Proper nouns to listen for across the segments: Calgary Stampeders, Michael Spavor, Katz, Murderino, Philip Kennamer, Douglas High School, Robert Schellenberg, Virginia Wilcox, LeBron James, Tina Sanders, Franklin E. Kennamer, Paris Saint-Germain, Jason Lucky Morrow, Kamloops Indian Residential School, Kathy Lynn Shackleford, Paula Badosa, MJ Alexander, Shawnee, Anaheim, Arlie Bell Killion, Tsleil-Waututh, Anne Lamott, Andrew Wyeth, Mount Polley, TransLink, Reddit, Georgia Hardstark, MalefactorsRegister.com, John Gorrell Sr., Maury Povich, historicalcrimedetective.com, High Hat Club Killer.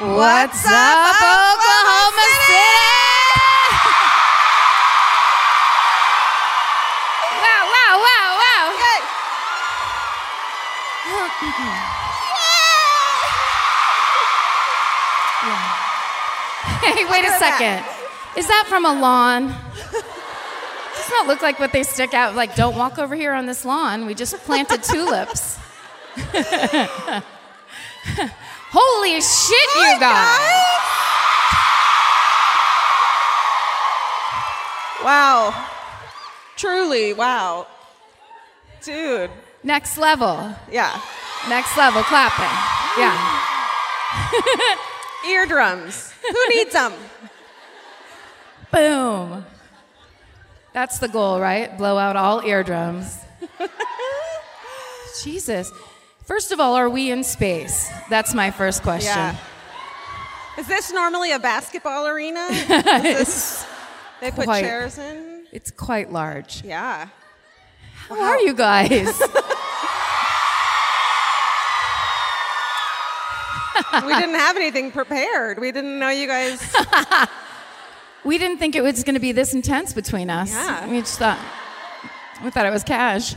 What's up, Oklahoma City? Wow, wow, wow, wow. Good. Yeah. Hey, wait a second. Is that from a lawn? Does not look like what they stick out. Like, don't walk over here on this lawn. We just planted tulips. Holy shit, you guys! Wow. Truly, wow. Dude. Next level. Yeah. Next level clapping. Yeah. Eardrums. Who needs them? Boom. That's the goal, right? Blow out all eardrums. Jesus. First of all, are we in space? That's my first question. Yeah. Is this normally a basketball arena? They put chairs in? It's quite large. Yeah. How are you guys? We didn't have anything prepared. We didn't know you guys. We didn't think it was going to be this intense between us. Yeah. We thought it was cash.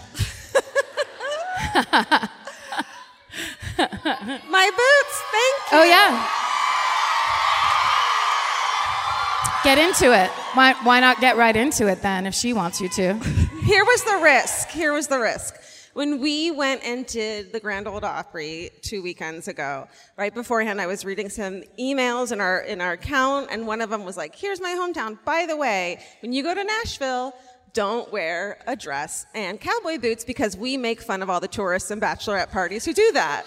My boots, thank you. Oh, yeah. Get into it. Why not get right into it then if she wants you to? Here was the risk. Here was the risk. When we went and did the Grand Ole Opry 2 weekends ago, right beforehand, I was reading some emails in our account, and one of them was like, here's my hometown. By the way, when you go to Nashville, don't wear a dress and cowboy boots because we make fun of all the tourists and bachelorette parties who do that.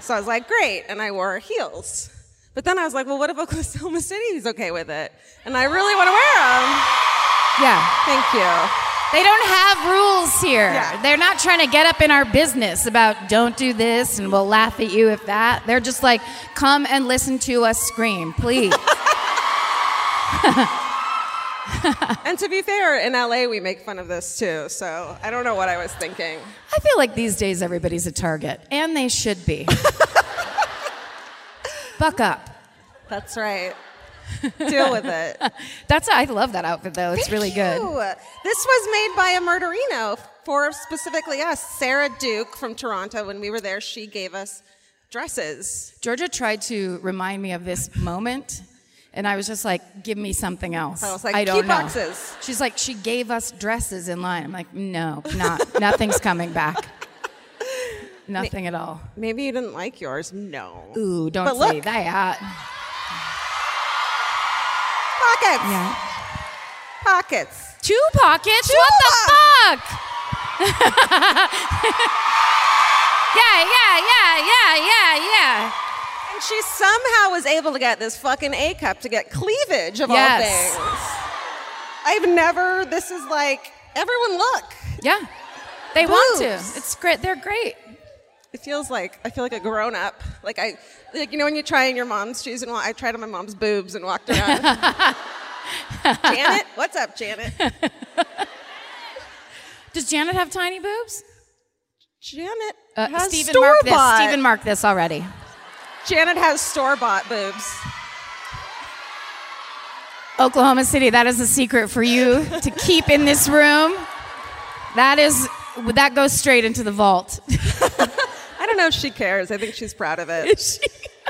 So I was like, great, and I wore heels. But then I was like, well, what if Oklahoma City is okay with it? And I really want to wear them. Yeah. Thank you. They don't have rules here. Yeah. They're not trying to get up in our business about don't do this and we'll laugh at you if that. They're just like, come and listen to us scream, please. And to be fair, in LA we make fun of this too, so I don't know what I was thinking. I feel like these days everybody's a target, and they should be. Buck up. That's right. Deal with it. I love that outfit though. It's really good. This was made by a murderino for specifically us. Sarah Duke from Toronto, when we were there, she gave us dresses. Georgia tried to remind me of this moment. And I was just like, give me something else. I was like, I don't know. Boxes. She's like, she gave us dresses in line. I'm like, no, nothing's coming back. Nothing at all. Maybe you didn't like yours. No. Ooh, don't say that. Pockets. Yeah. Pockets. Two pockets? What the fuck? Yeah. And she somehow was able to get this fucking A cup to get cleavage of all things. This is like, everyone look. Yeah. They want to. It's great. They're great. It feels like, I feel like a grown up. Like you know when you try in your mom's shoes, and I tried on my mom's boobs and walked around. Janet? What's up, Janet? Does Janet have tiny boobs? Janet has store-bought. Stephen marked this already. Janet has store-bought boobs. Oklahoma City, that is a secret for you to keep in this room. That goes straight into the vault. I don't know if she cares. I think she's proud of it. Is she?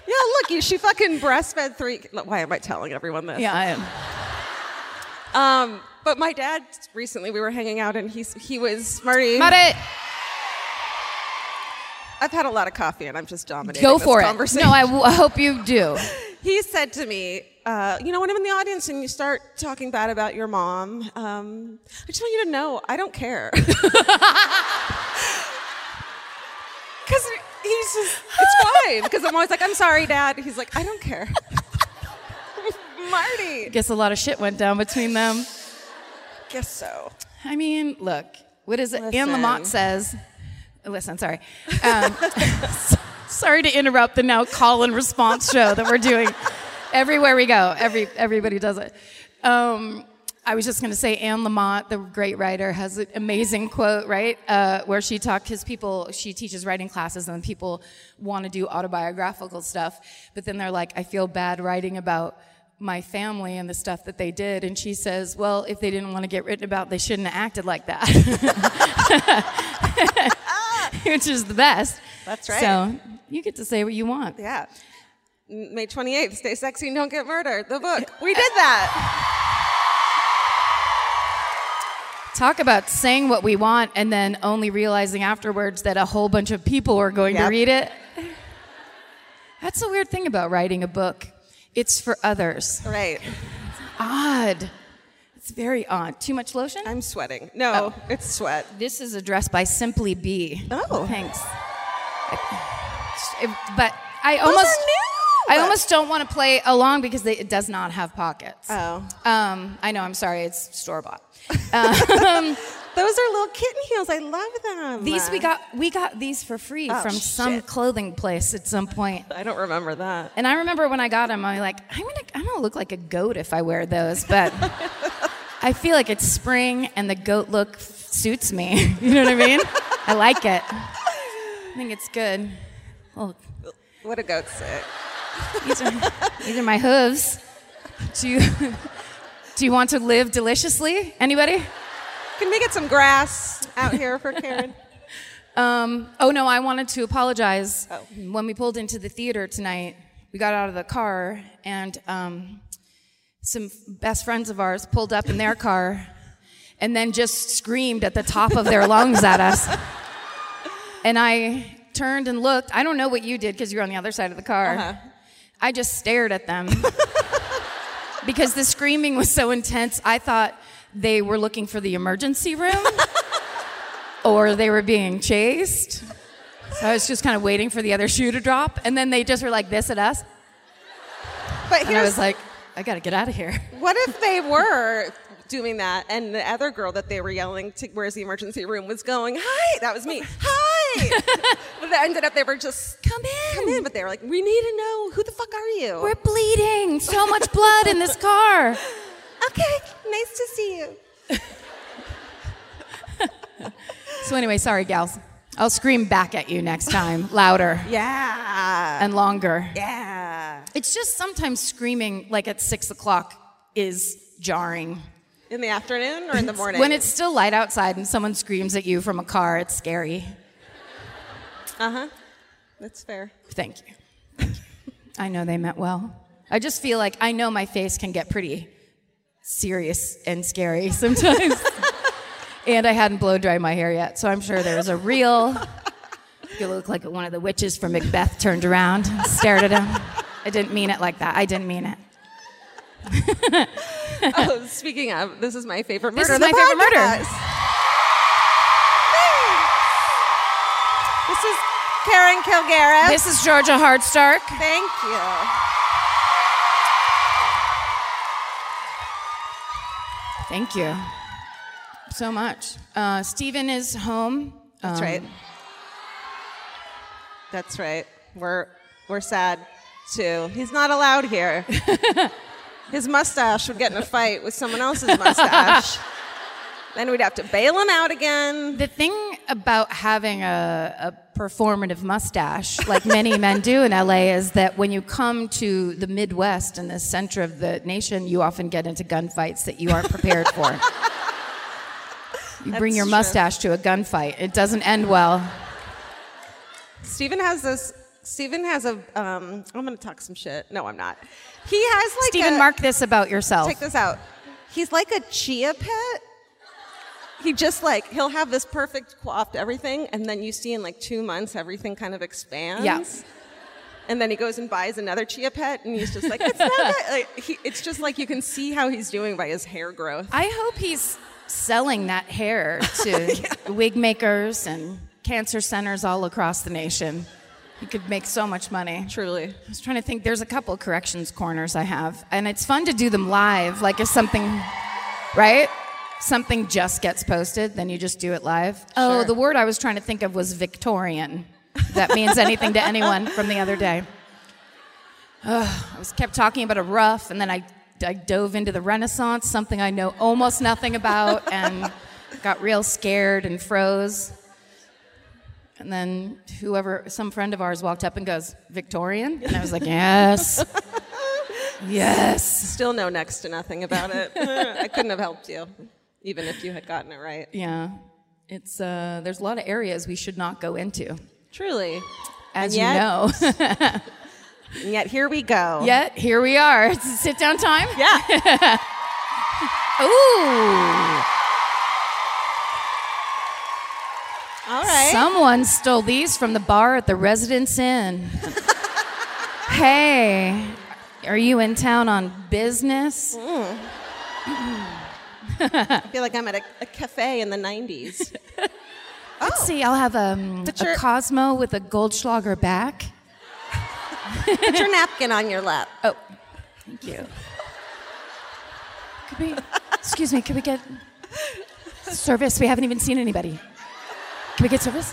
Yeah, look, she fucking breastfed 3. Why am I telling everyone this? Yeah, I am. But my dad, recently we were hanging out, and he was Marty. Marty. I've had a lot of coffee, and I'm just dominating this conversation. Go for it. No, I hope you do. He said to me, when I'm in the audience and you start talking bad about your mom, I just want you to know, I don't care. Because it's fine. Because I'm always like, I'm sorry, Dad. He's like, I don't care. Marty. Guess a lot of shit went down between them. Guess so. I mean, look, what is it? Listen. Anne Lamott says, listen, sorry. Sorry to interrupt the now call and response show that we're doing everywhere we go. Everybody does it. I was just going to say Anne Lamott, the great writer, has an amazing quote, right? Where she talked, because people, she teaches writing classes and people want to do autobiographical stuff. But then they're like, I feel bad writing about my family and the stuff that they did. And she says, well, if they didn't want to get written about, they shouldn't have acted like that. Which is the best. That's right. So you get to say what you want. Yeah. May 28th, Stay Sexy and Don't Get Murdered, the book. We did that. Talk about saying what we want and then only realizing afterwards that a whole bunch of people are going to read it. That's the weird thing about writing a book. It's for others. Right. It's odd. It's very odd. Too much lotion? I'm sweating. No, it's sweat. This is addressed by Simply B. Oh. Thanks. But I almost... I almost don't want to play along because it does not have pockets. Oh. I know, I'm sorry, it's store-bought. Those are little kitten heels, I love them. These we got these for free from some clothing place at some point. I don't remember that. And I remember when I got them, I was like, I'm gonna look like a goat if I wear those, but I feel like it's spring and the goat look suits me. You know what I mean? I like it. I think it's good. Oh. What a goat suit. These are my hooves. Do you want to live deliciously? Anybody? Can we get some grass out here for Karen? No, I wanted to apologize. Oh. When we pulled into the theater tonight, we got out of the car, and some best friends of ours pulled up in their car and then just screamed at the top of their lungs at us. And I turned and looked. I don't know what you did because you were on the other side of the car. Uh-huh. I just stared at them because the screaming was so intense. I thought they were looking for the emergency room or they were being chased. So I was just kind of waiting for the other shoe to drop. And then they just were like this at us. And I was like, I got to get out of here. What if they were doing that and the other girl that they were yelling to, where's the emergency room, was going, hi, that was me, hi. But they ended up, they were just, come in. But they were like, we need to know, who the fuck are you? We're bleeding. So much blood in this car. Okay, nice to see you. So anyway, sorry, gals. I'll scream back at you next time, louder. Yeah. And longer. Yeah. It's just sometimes screaming, like at 6:00, is jarring. In the afternoon or in the morning? When it's still light outside and someone screams at you from a car, it's scary. Uh-huh. That's fair. Thank you. I know they meant well. I just feel like I know my face can get pretty serious and scary sometimes. And I hadn't blow dried my hair yet, so I'm sure there was a real... You look like one of the witches from Macbeth turned around and stared at him. I didn't mean it like that. I didn't mean it. Oh, speaking of, this is my favorite murder. This is Karen Kilgariff. This is Georgia Hardstark. Thank you. Thank you so much. Stephen is home. That's right. That's right. We're sad too. He's not allowed here. His mustache would get in a fight with someone else's mustache. Then we'd have to bail him out again. The thing about having a performative mustache, like many men do in LA, is that when you come to the Midwest and the center of the nation, you often get into gunfights that you aren't prepared for. Bring your mustache to a gunfight. It doesn't end well. Stephen has a I'm going to talk some shit. No, I'm not. He has like Stephen, mark this about yourself. Check this out. He's like a chia pet. He just like, he'll have this perfect coiffed everything, and then you see in like 2 months everything kind of expands. Yeah. And then he goes and buys another chia pet, and he's just like, it's not that. It's just like you can see how he's doing by his hair growth. I hope he's selling that hair to wig makers and cancer centers all across the nation. You could make so much money. Truly. I was trying to think. There's a couple corrections corners I have. And it's fun to do them live. Like if something, right? Something just gets posted, then you just do it live. Sure. Oh, the word I was trying to think of was Victorian. That means anything to anyone from the other day. Ugh, I was kept talking about a ruff, and then I dove into the Renaissance, something I know almost nothing about, and got real scared and froze. And then some friend of ours walked up and goes, Victorian? And I was like, yes. Yes. Still know next to nothing about it. I couldn't have helped you, even if you had gotten it right. Yeah. It's there's a lot of areas we should not go into. Truly. As you know. And yet here we go. Yet here we are. It's sit down time? Yeah. Ooh. All right. Someone stole these from the bar at the Residence Inn. Hey, are you in town on business? Mm. I feel like I'm at a cafe in the 90s. Let's see, I'll have a Cosmo with a Goldschlager back. Put your napkin on your lap. Oh, thank you. Could we get service? We haven't even seen anybody. Can we get service?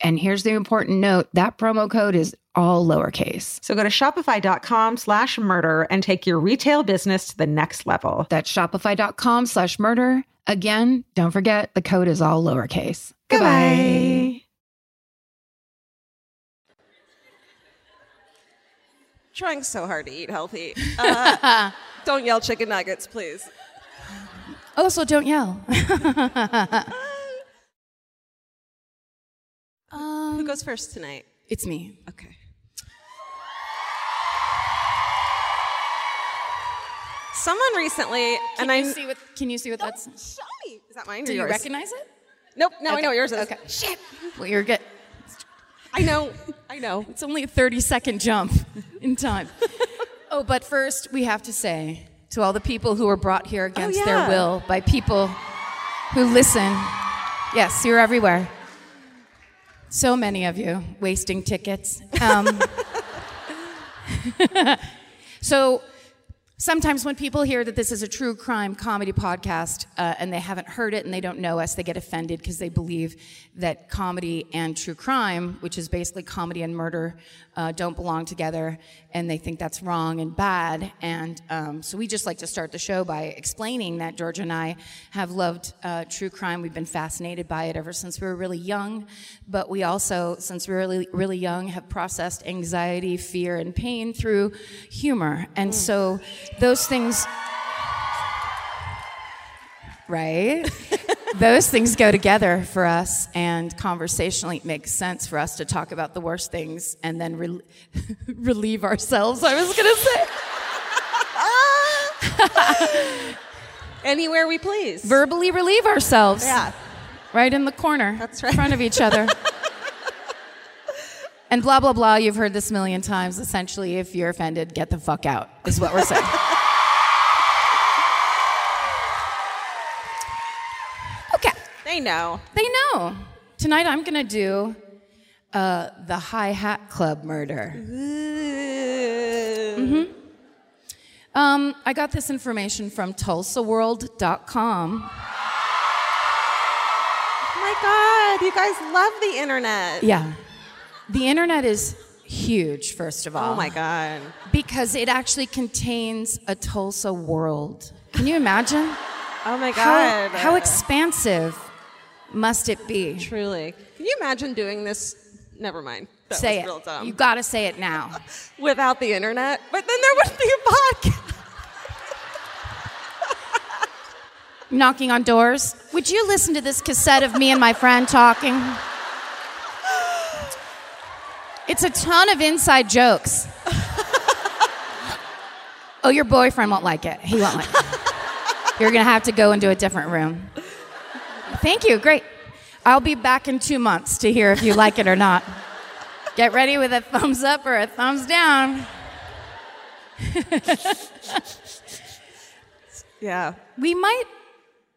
And here's the important note: that promo code is all lowercase. So go to shopify.com/murder and take your retail business to the next level. That's shopify.com/murder. Again, don't forget, the code is all lowercase. Goodbye. Trying so hard to eat healthy. Don't yell chicken nuggets, please. Also, don't yell. Who goes first tonight? It's me. Okay. Someone recently, can you see what that's? Show me. Is that mine? Do or yours? You recognize it? Nope. No, okay. I know what yours is. Okay. Shit. Well, you're good. I know. It's only a 30-second jump in time. Oh, but first we have to say to all the people who were brought here against their will by people who listen. Yes, you're everywhere. So many of you wasting tickets. So sometimes when people hear that this is a true crime comedy podcast and they haven't heard it and they don't know us, they get offended because they believe that comedy and true crime, which is basically comedy and murder, don't belong together, and they think that's wrong and bad. And so we just like to start the show by explaining that George and I have loved true crime. We've been fascinated by it ever since we were really young, but we also, since we were really, really young, have processed anxiety, fear, and pain through humor. And so those things, right? Those things go together for us, and conversationally it makes sense for us to talk about the worst things and then relieve ourselves, I was going to say. Anywhere we please. Verbally relieve ourselves. Yeah. Right in the corner. That's right. In front of each other. And blah, blah, blah, you've heard this a million times. Essentially, if you're offended, get the fuck out, is what we're saying. Okay. They know. They know. Tonight I'm going to do the High Hat Club murder. Ooh. Mm-hmm. I got this information from TulsaWorld.com. Oh my God, you guys love the internet. Yeah. The internet is huge, first of all. Oh, my God. Because it actually contains a Tulsa world. Can you imagine? Oh, my God. How expansive must it be? Truly. Can you imagine doing this? Never mind. That say was real dumb. You got to say it now. Without the internet? But then there wouldn't be a podcast. Knocking on doors. Would you listen to this cassette of me and my friend talking? It's a ton of inside jokes. Oh, your boyfriend won't like it. He won't like it. You're going to have to go into a different room. Thank you. Great. I'll be back in 2 months to hear if you like it or not. Get ready with a thumbs up or a thumbs down. Yeah.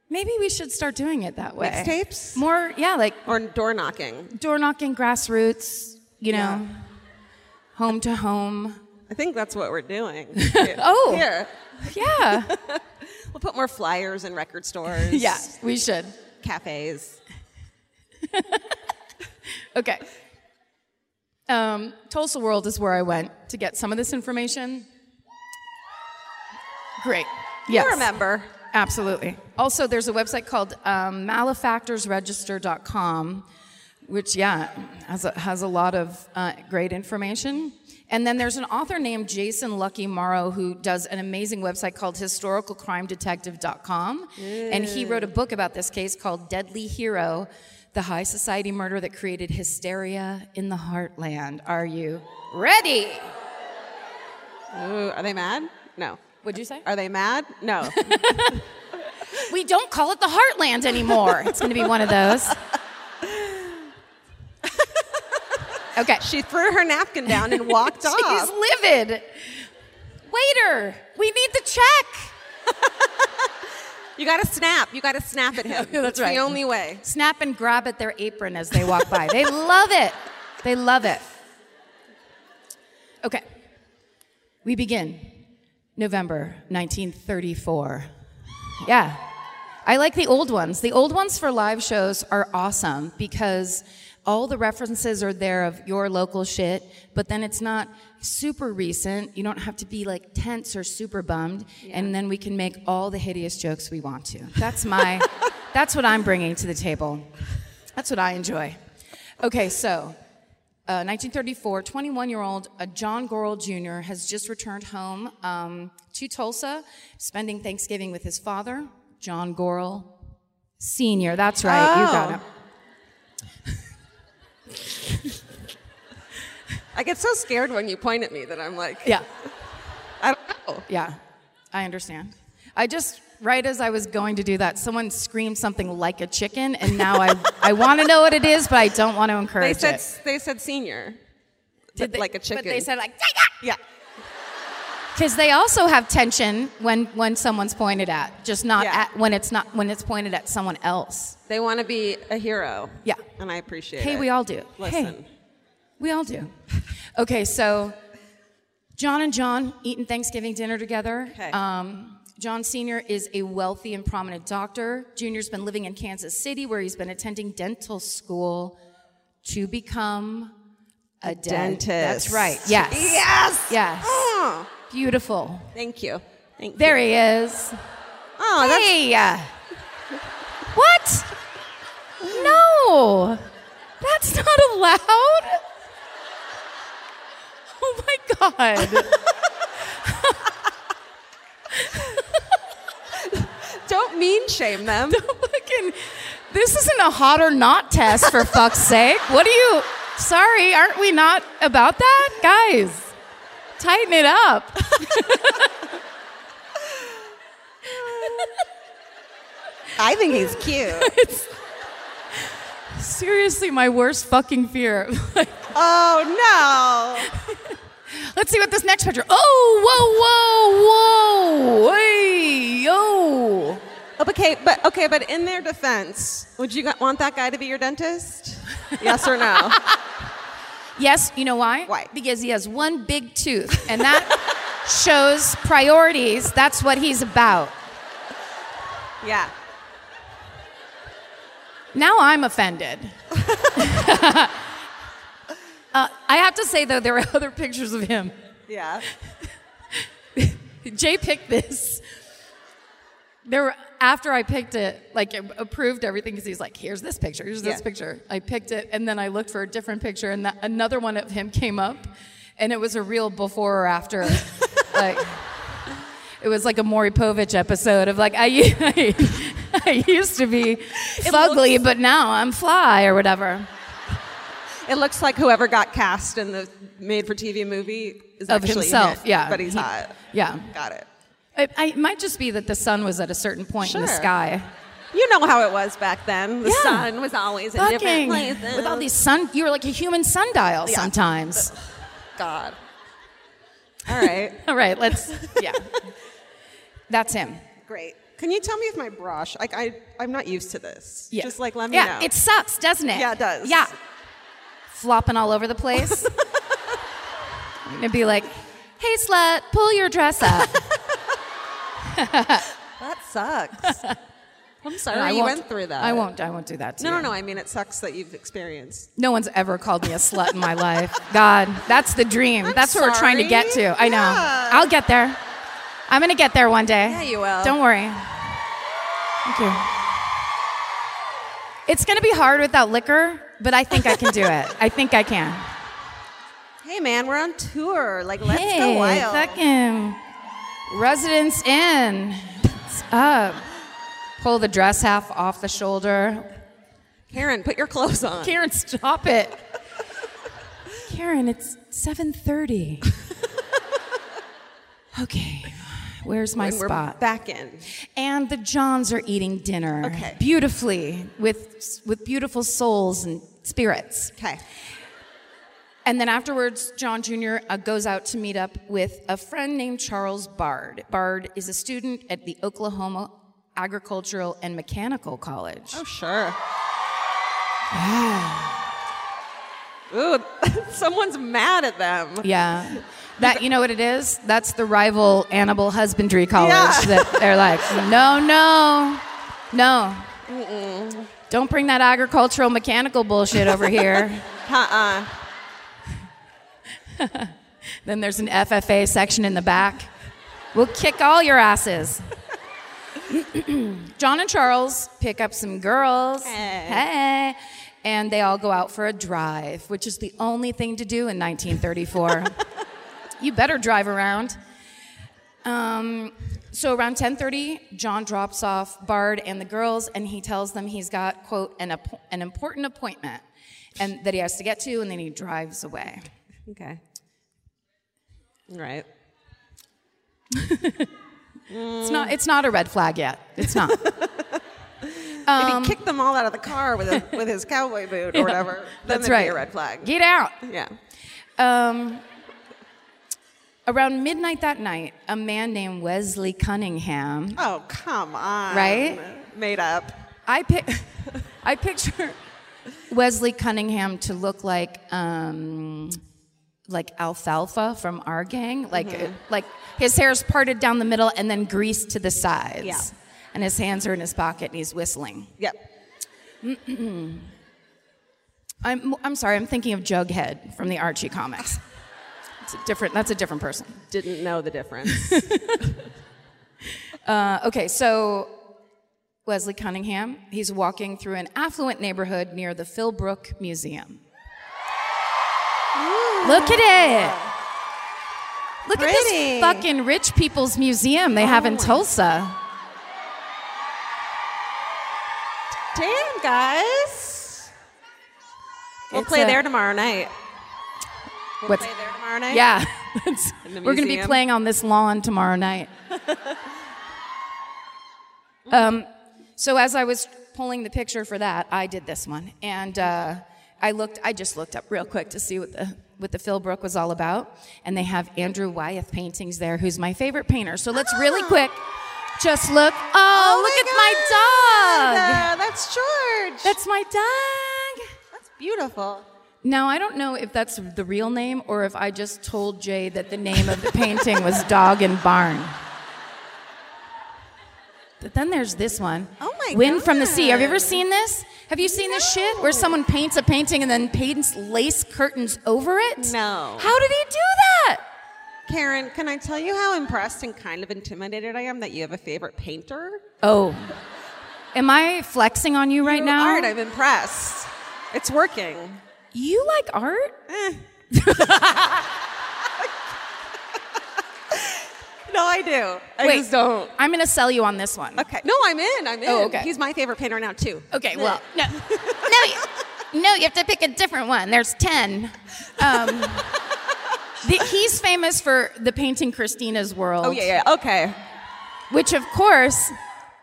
Maybe we should start doing it that way. Mixtapes? More, yeah, like... Or door knocking. Door knocking, grassroots... You know, home to home. I think that's what we're doing. Oh. Here. Yeah. We'll put more flyers in record stores. Yeah, we should. Cafes. Okay. Tulsa World is where I went to get some of this information. Great. Yes. You remember. Absolutely. Also, there's a website called MalefactorsRegister.com. Which, has a lot of great information. And then there's an author named Jason Lucky Morrow who does an amazing website called historicalcrimedetective.com. And he wrote a book about this case called Deadly Hero, the high society murder that created hysteria in the heartland. Are you ready? Ooh, are they mad? No. What'd you say? Are they mad? No. We don't call it the heartland anymore. It's going to be one of those. Okay. She threw her napkin down and walked off. She's livid. Waiter, we need the check. You got to snap. You got to snap at him. That's right. The only way. Snap and grab at their apron as they walk by. They love it. They love it. Okay. We begin November 1934. Yeah. I like the old ones. The old ones for live shows are awesome because... all the references are there of your local shit, but then it's not super recent. You don't have to be like tense or super bummed, and then we can make all the hideous jokes we want to. That's what I'm bringing to the table. That's what I enjoy. Okay, so 1934, 21-year-old John Gorrell Jr. has just returned home to Tulsa, spending Thanksgiving with his father, John Gorrell Sr. That's right, You got him. I get so scared when you point at me that I'm like... Yeah. I don't know. Yeah, I understand. Right as I was going to do that, someone screamed something like a chicken, and now I want to know what it is, but I don't want to encourage it. They said senior. Did they, like a chicken. But they said like... Yeah. Because they also have tension when someone's pointed at, just not at, when it's pointed at someone else. They want to be a hero. Yeah. And I appreciate it. Hey, we all do. Listen. Hey, we all do. Okay, so John and John eating Thanksgiving dinner together. Okay. John Sr. is a wealthy and prominent doctor. Jr.'s been living in Kansas City, where he's been attending dental school to become a dentist. That's right. Yes. Yes. Yes. Oh. Beautiful. Thank you. Thank there you. There he is. Oh, hey. That's... What? No. That's not allowed. Oh, my God. Don't mean shame them. Don't fucking... This isn't a hot or not test, for fuck's sake. What are you... Sorry, aren't we not about that? Guys. Tighten it up. I think he's cute. It's seriously my worst fucking fear. Oh, no. Let's see what this next picture. Oh, whoa, whoa, whoa. Hey, yo. Okay, but in their defense, would you want that guy to be your dentist? Yes or no? Yes, you know why? Why? Because he has one big tooth, and that shows priorities. That's what he's about. Yeah. Now I'm offended. I have to say, though, there are other pictures of him. Yeah. Jay picked this. There were, after I picked it, like approved everything, because he's like, here's this picture, here's this picture. I picked it, and then I looked for a different picture, and another one of him came up, and it was a real before or after. Like, it was like a Maury Povich episode of like, I used to be fugly, but now I'm fly or whatever. It looks like whoever got cast in the made-for-TV movie is of actually himself, yeah. But he's hot. Yeah. Got it. It might just be that the sun was at a certain point in the sky. You know how it was back then. The sun was always in different places. With all these you were like a human sundial sometimes. God. All right. All right, That's him. Great. Can you tell me if my brush, I'm not used to this. Yeah. Just like let me know. Yeah, it sucks, doesn't it? Yeah, it does. Yeah. Flopping all over the place. I'm going to be like, hey, slut, pull your dress up. That sucks. I'm sorry you went through that. I won't do that to you. No, I mean it sucks that you've experienced. No one's ever called me a slut in my life. God, that's the dream. That's what we're trying to get to. I know. I'll get there. I'm going to get there one day. Yeah, you will. Don't worry. Thank you. It's going to be hard without liquor, but I think I can do it. I think I can. Hey, man, we're on tour. Like, let's go wild. Hey, fucking... Residence Inn. It's up. Pull the dress half off the shoulder. Karen, put your clothes on. Karen, stop it. Karen, it's 7:30. Okay. Where's my spot? We're back in. And the Johns are eating dinner. Okay. Beautifully with beautiful souls and spirits. Okay. And then afterwards, John Jr. Goes out to meet up with a friend named Charles Bard. Bard is a student at the Oklahoma Agricultural and Mechanical College. Oh, sure. Yeah. Ooh, someone's mad at them. Yeah. That, you know what it is? That's the rival animal husbandry college that they're like, no. Mm-mm. Don't bring that agricultural mechanical bullshit over here. Uh-uh. Then there's an FFA section in the back. We'll kick all your asses. John and Charles pick up some girls. Hey. And they all go out for a drive, which is the only thing to do in 1934. You better drive around. So around 10:30, John drops off Bard and the girls, and he tells them he's got, quote, an important appointment and that he has to get to, and then he drives away. Okay. Right. It's not a red flag yet. It's not. If he kicked them all out of the car with his cowboy boot or whatever, then that's right. Be a red flag. Get out. Yeah. Around midnight that night, a man named Wesley Cunningham. Oh, come on. Right? Made up. I picture Wesley Cunningham to look like Alfalfa from Our Gang. Like, like his hair's parted down the middle and then greased to the sides. Yeah. And his hands are in his pocket and he's whistling. Yep. I'm sorry, I'm thinking of Jughead from the Archie comics. That's a different person. Didn't know the difference. Okay, so Wesley Cunningham, he's walking through an affluent neighborhood near the Philbrook Museum. Ooh. Look at it. Look Pretty. At this fucking rich people's museum they have in Tulsa. Damn, guys. We'll play there tomorrow night. We'll play there tomorrow night? Yeah. We're going to be playing on this lawn tomorrow night. So as I was pulling the picture for that, I did this one. And I just looked up real quick to see what the Philbrook was all about. And they have Andrew Wyeth paintings there, who's my favorite painter. So let's really quick just look. Oh look at my dog. That's George. That's my dog. That's beautiful. Now, I don't know if that's the real name or if I just told Jay that the name of the painting was Dog and Barn. But then there's this one. Oh, my God. Wind from the Sea. Have you ever seen this? Have you seen this shit where someone paints a painting and then paints lace curtains over it? No. How did he do that? Karen, can I tell you how impressed and kind of intimidated I am that you have a favorite painter? Oh. Am I flexing on you right now? Art, I'm impressed. It's working. You like art? No, I do. I just don't. I'm going to sell you on this one. Okay. No, I'm in. Oh, okay. He's my favorite painter now, too. Okay, well, you have to pick a different one. There's 10. He's famous for the painting Christina's World. Oh, yeah, okay. Which, of course...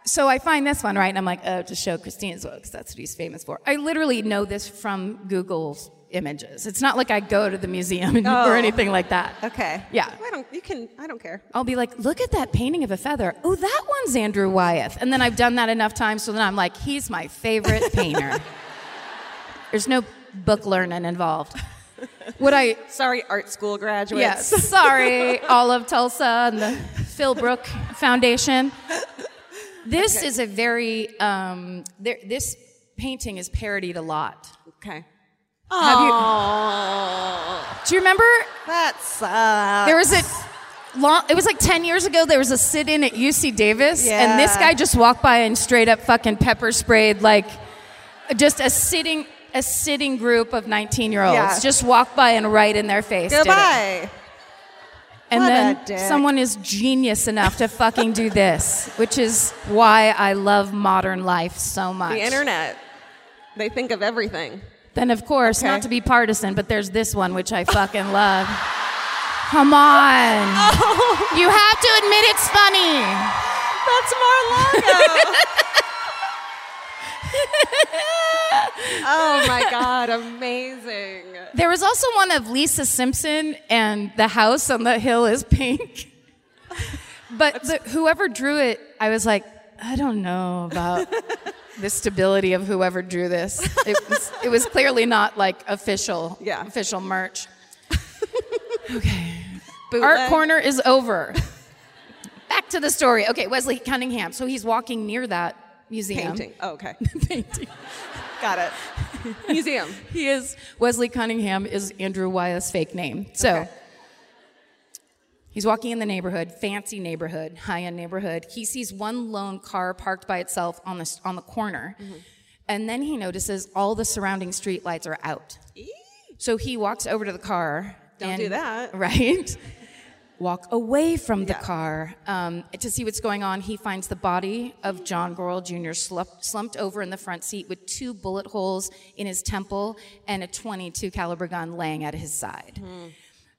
So I find this one, right, and I'm like, oh, to show Christina's work, because that's what he's famous for. I literally know this from Google Images. It's not like I go to the museum or anything like that. Okay. Yeah. I don't care. I'll be like, look at that painting of a feather. Oh, that one's Andrew Wyeth. And then I've done that enough times, so then I'm like, he's my favorite painter. There's no book learning involved. Sorry, art school graduates. Yes. Yeah, sorry, all of Tulsa and the Philbrook Foundation. This is a very, this painting is parodied a lot. Okay. Do you remember? That sucks. It was like 10 years ago, there was a sit-in at UC Davis, and this guy just walked by and straight up fucking pepper sprayed, like, just a sitting group of 19-year-olds. Yeah. Just walked by and right in their face. Goodbye. Did it. And then someone is genius enough to fucking do this, which is why I love modern life so much. The internet. They think of everything. Then, of course, not to be partisan, but there's this one, which I fucking love. Come on. Oh. You have to admit it's funny. That's Mar-Lago. Oh my God, amazing. There was also one of Lisa Simpson and The House on the Hill is Pink. But whoever drew it, I was like, I don't know about the stability of whoever drew this. It was clearly not like official merch. Okay. Art Corner is over. Back to the story. Okay, Wesley Cunningham. So he's walking near that museum. Painting. Oh, okay. Painting. Got it. Museum. He is. Wesley Cunningham is Andrew Wyeth's fake name. So he's walking in the neighborhood, fancy neighborhood, high-end neighborhood. He sees one lone car parked by itself on the corner. Mm-hmm. And then he notices all the surrounding street lights are out. Eee. So he walks over to the car. Don't do that. Right? Walk away from the car to see what's going on. He finds the body of John Gorrell Jr. slumped over in the front seat with 2 bullet holes in his temple and a .22 caliber gun laying at his side. Mm.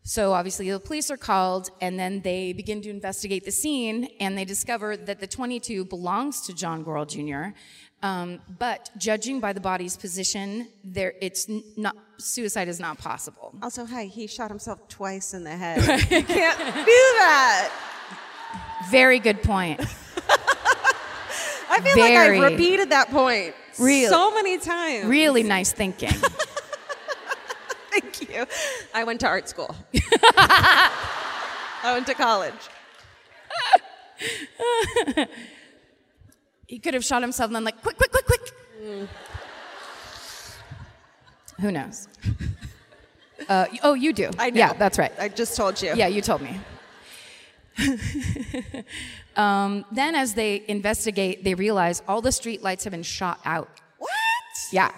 So obviously the police are called, and then they begin to investigate the scene, and they discover that the .22 belongs to John Gorrell Jr., But judging by the body's position, suicide is not possible. Also, hey, he shot himself twice in the head. You can't do that. Very good point. I feel like I repeated that point so many times. Really nice thinking. Thank you. I went to art school. I went to college. He could have shot himself and then like, quick, quick, quick, quick. Mm. Who knows? Oh, you do. I know. Yeah, that's right. I just told you. Yeah, you told me. Then as they investigate, they realize all the street lights have been shot out. What? Yeah.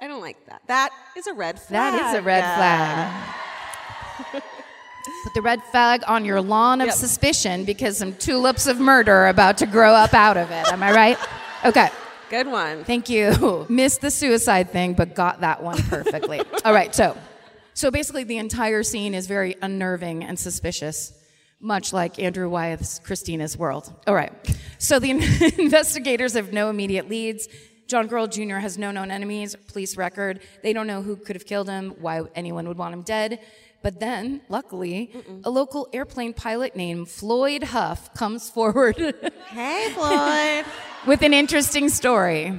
I don't like that. That is a red flag. That is a red flag. Put the red flag on your lawn of suspicion because some tulips of murder are about to grow up out of it. Am I right? Okay. Good one. Thank you. Missed the suicide thing, but got that one perfectly. All right. So basically the entire scene is very unnerving and suspicious, much like Andrew Wyeth's Christina's World. All right. So the investigators have no immediate leads. John Gorrell Jr. has no known enemies, police record. They don't know who could have killed him, why anyone would want him dead. But then, luckily, a local airplane pilot named Floyd Huff comes forward. Hey, Floyd. With an interesting story.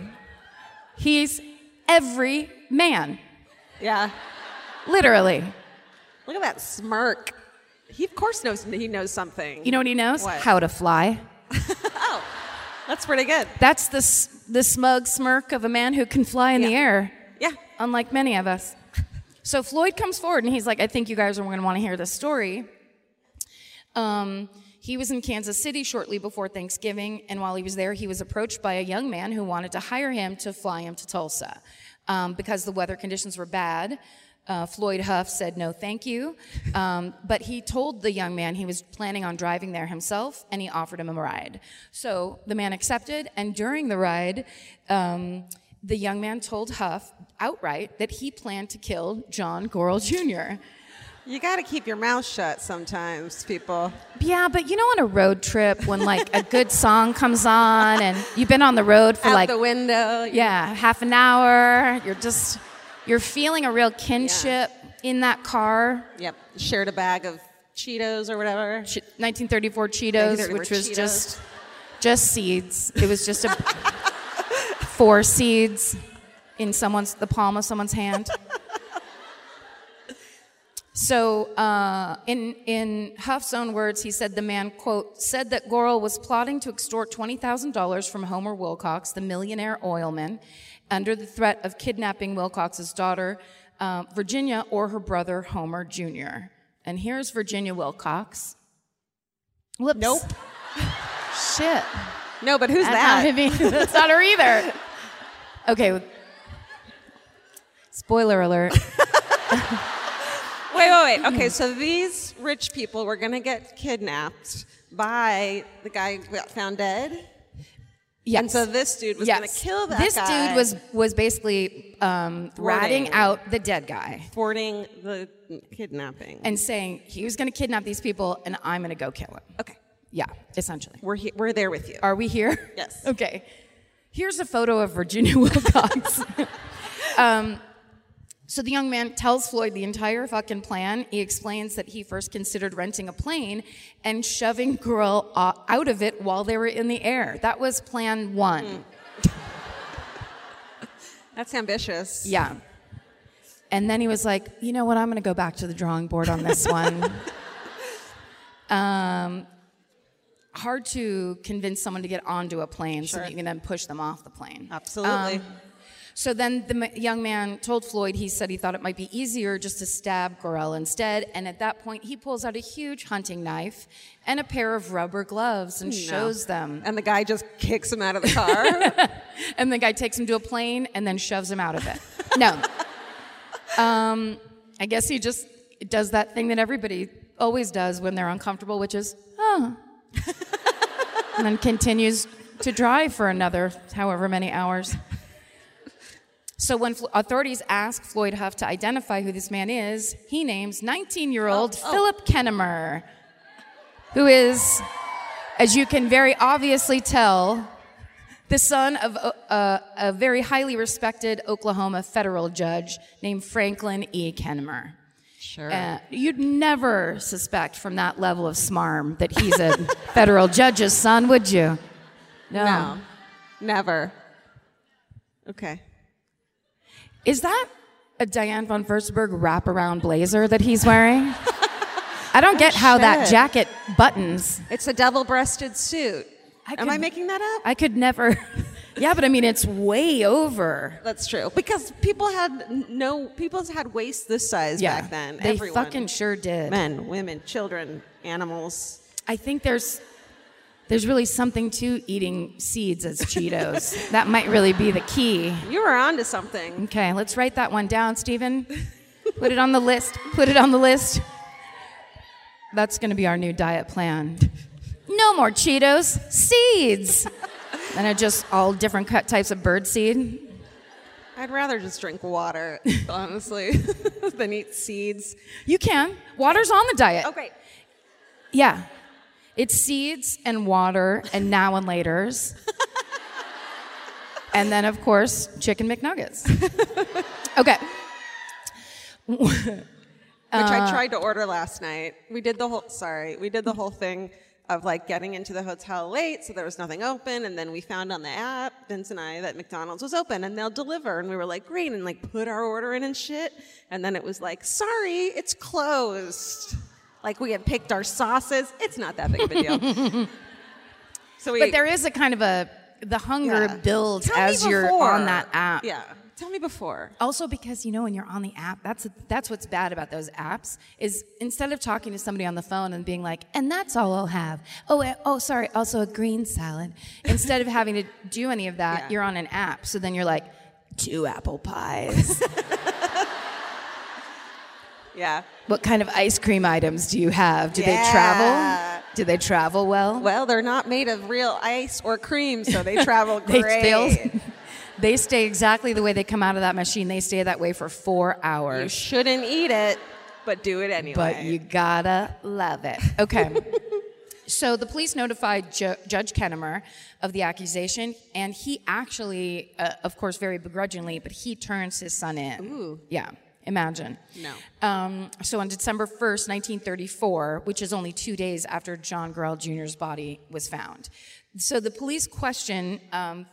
He's every man. Yeah. Literally. Look at that smirk. He, of course, knows something. You know what he knows? What? How to fly. Oh, that's pretty good. That's the smug smirk of a man who can fly in the air. Yeah. Unlike many of us. So Floyd comes forward, and he's like, I think you guys are going to want to hear this story. He was in Kansas City shortly before Thanksgiving, and while he was there, he was approached by a young man who wanted to hire him to fly him to Tulsa. Because the weather conditions were bad, Floyd Huff said no thank you. But he told the young man he was planning on driving there himself, and he offered him a ride. So the man accepted, and during the ride, the young man told Huff outright that he planned to kill John Gorrell Jr. You got to keep your mouth shut sometimes, people. Yeah, but you know, on a road trip when like a good song comes on and you've been on the road for out the window. Yeah, half an hour. You're feeling a real kinship in that car. Yep, shared a bag of Cheetos or whatever. 1934 Cheetos, which was Cheetos. just seeds. It was just a... 4 seeds in the palm of someone's hand. So in Huff's own words, he said the man, quote, said that Gorrell was plotting to extort $20,000 from Homer Wilcox, the millionaire oilman, under the threat of kidnapping Wilcox's daughter, Virginia, or her brother, Homer Jr. And here's Virginia Wilcox. Whoops. Nope. Shit. No, but who's that? That's not her either. Okay. Spoiler alert. Wait. Okay, so these rich people were going to get kidnapped by the guy who got found dead? Yes. And so this dude was going to kill that guy. This dude was basically ratting out the dead guy. Thwarting the kidnapping. And saying, he was going to kidnap these people, and I'm going to go kill him. Okay. Yeah, essentially. We're there with you. Are we here? Yes. Okay. Here's a photo of Virginia Wilcox. So the young man tells Floyd the entire fucking plan. He explains that he first considered renting a plane and shoving Gorrell out of it while they were in the air. That was plan 1. That's ambitious. Yeah. And then he was like, you know what? I'm going to go back to the drawing board on this one. Hard to convince someone to get onto a plane so that you can then push them off the plane. Absolutely. So then the young man told Floyd, he said he thought it might be easier just to stab Gorrell instead. And at that point, he pulls out a huge hunting knife and a pair of rubber gloves and shows them. And the guy just kicks him out of the car? And the guy takes him to a plane and then shoves him out of it. No. I guess he just does that thing that everybody always does when they're uncomfortable, which is, and then continues to drive for another however many hours. So when authorities ask Floyd Huff to identify who this man is, he names 19-year-old Philip Kennamer, who is, as you can very obviously tell, the son of a very highly respected Oklahoma federal judge named Franklin E. Kennamer. Sure. You'd never suspect from that level of smarm that he's a federal judge's son, would you? No. Never. Okay. Is that a Diane von Furstenberg wraparound blazer that he's wearing? I don't get how that jacket buttons. It's a double-breasted suit. Am I making that up? I could never. Yeah, but I mean, it's way over. That's true. Because people had waists this size back then. They fucking sure did. Men, women, children, animals. I think there's really something to eating seeds as Cheetos. That might really be the key. You were onto something. Okay, let's write that one down, Stephen. Put it on the list. Put it on the list. That's going to be our new diet plan. No more Cheetos, seeds. And it just all different types of bird seed. I'd rather just drink water, honestly, than eat seeds. You can. Water's on the diet. Okay. Yeah. It's seeds and water and now and laters. And then, of course, chicken McNuggets. Okay. Which I tried to order last night. We did the whole thing of like getting into the hotel late, so there was nothing open, and then we found on the app, Vince and I, that McDonald's was open and they'll deliver, and we were like, great, and like put our order in and shit, and then it was like, sorry, it's closed. Like we had picked our sauces. It's not that big of a deal. But there is a kind of the hunger builds as you're on that app. Yeah. Tell me before. Also, because, when you're on the app, that's what's bad about those apps, is instead of talking to somebody on the phone and being like, and that's all I'll have. Oh, sorry, also a green salad. Instead of having to do any of that, you're on an app. So then you're like, 2 apple pies. Yeah. What kind of ice cream items do you have? Do they travel? Do they travel well? Well, they're not made of real ice or cream, so they travel great. They stay exactly the way they come out of that machine. They stay that way for 4 hours. You shouldn't eat it, but do it anyway. But you gotta love it. Okay. So the police notified Judge Kennamer of the accusation, and he actually, of course, very begrudgingly, but he turns his son in. Ooh. Yeah. Imagine. No. So on December 1st, 1934, which is only 2 days after John Gorrell Jr.'s body was found. So the police question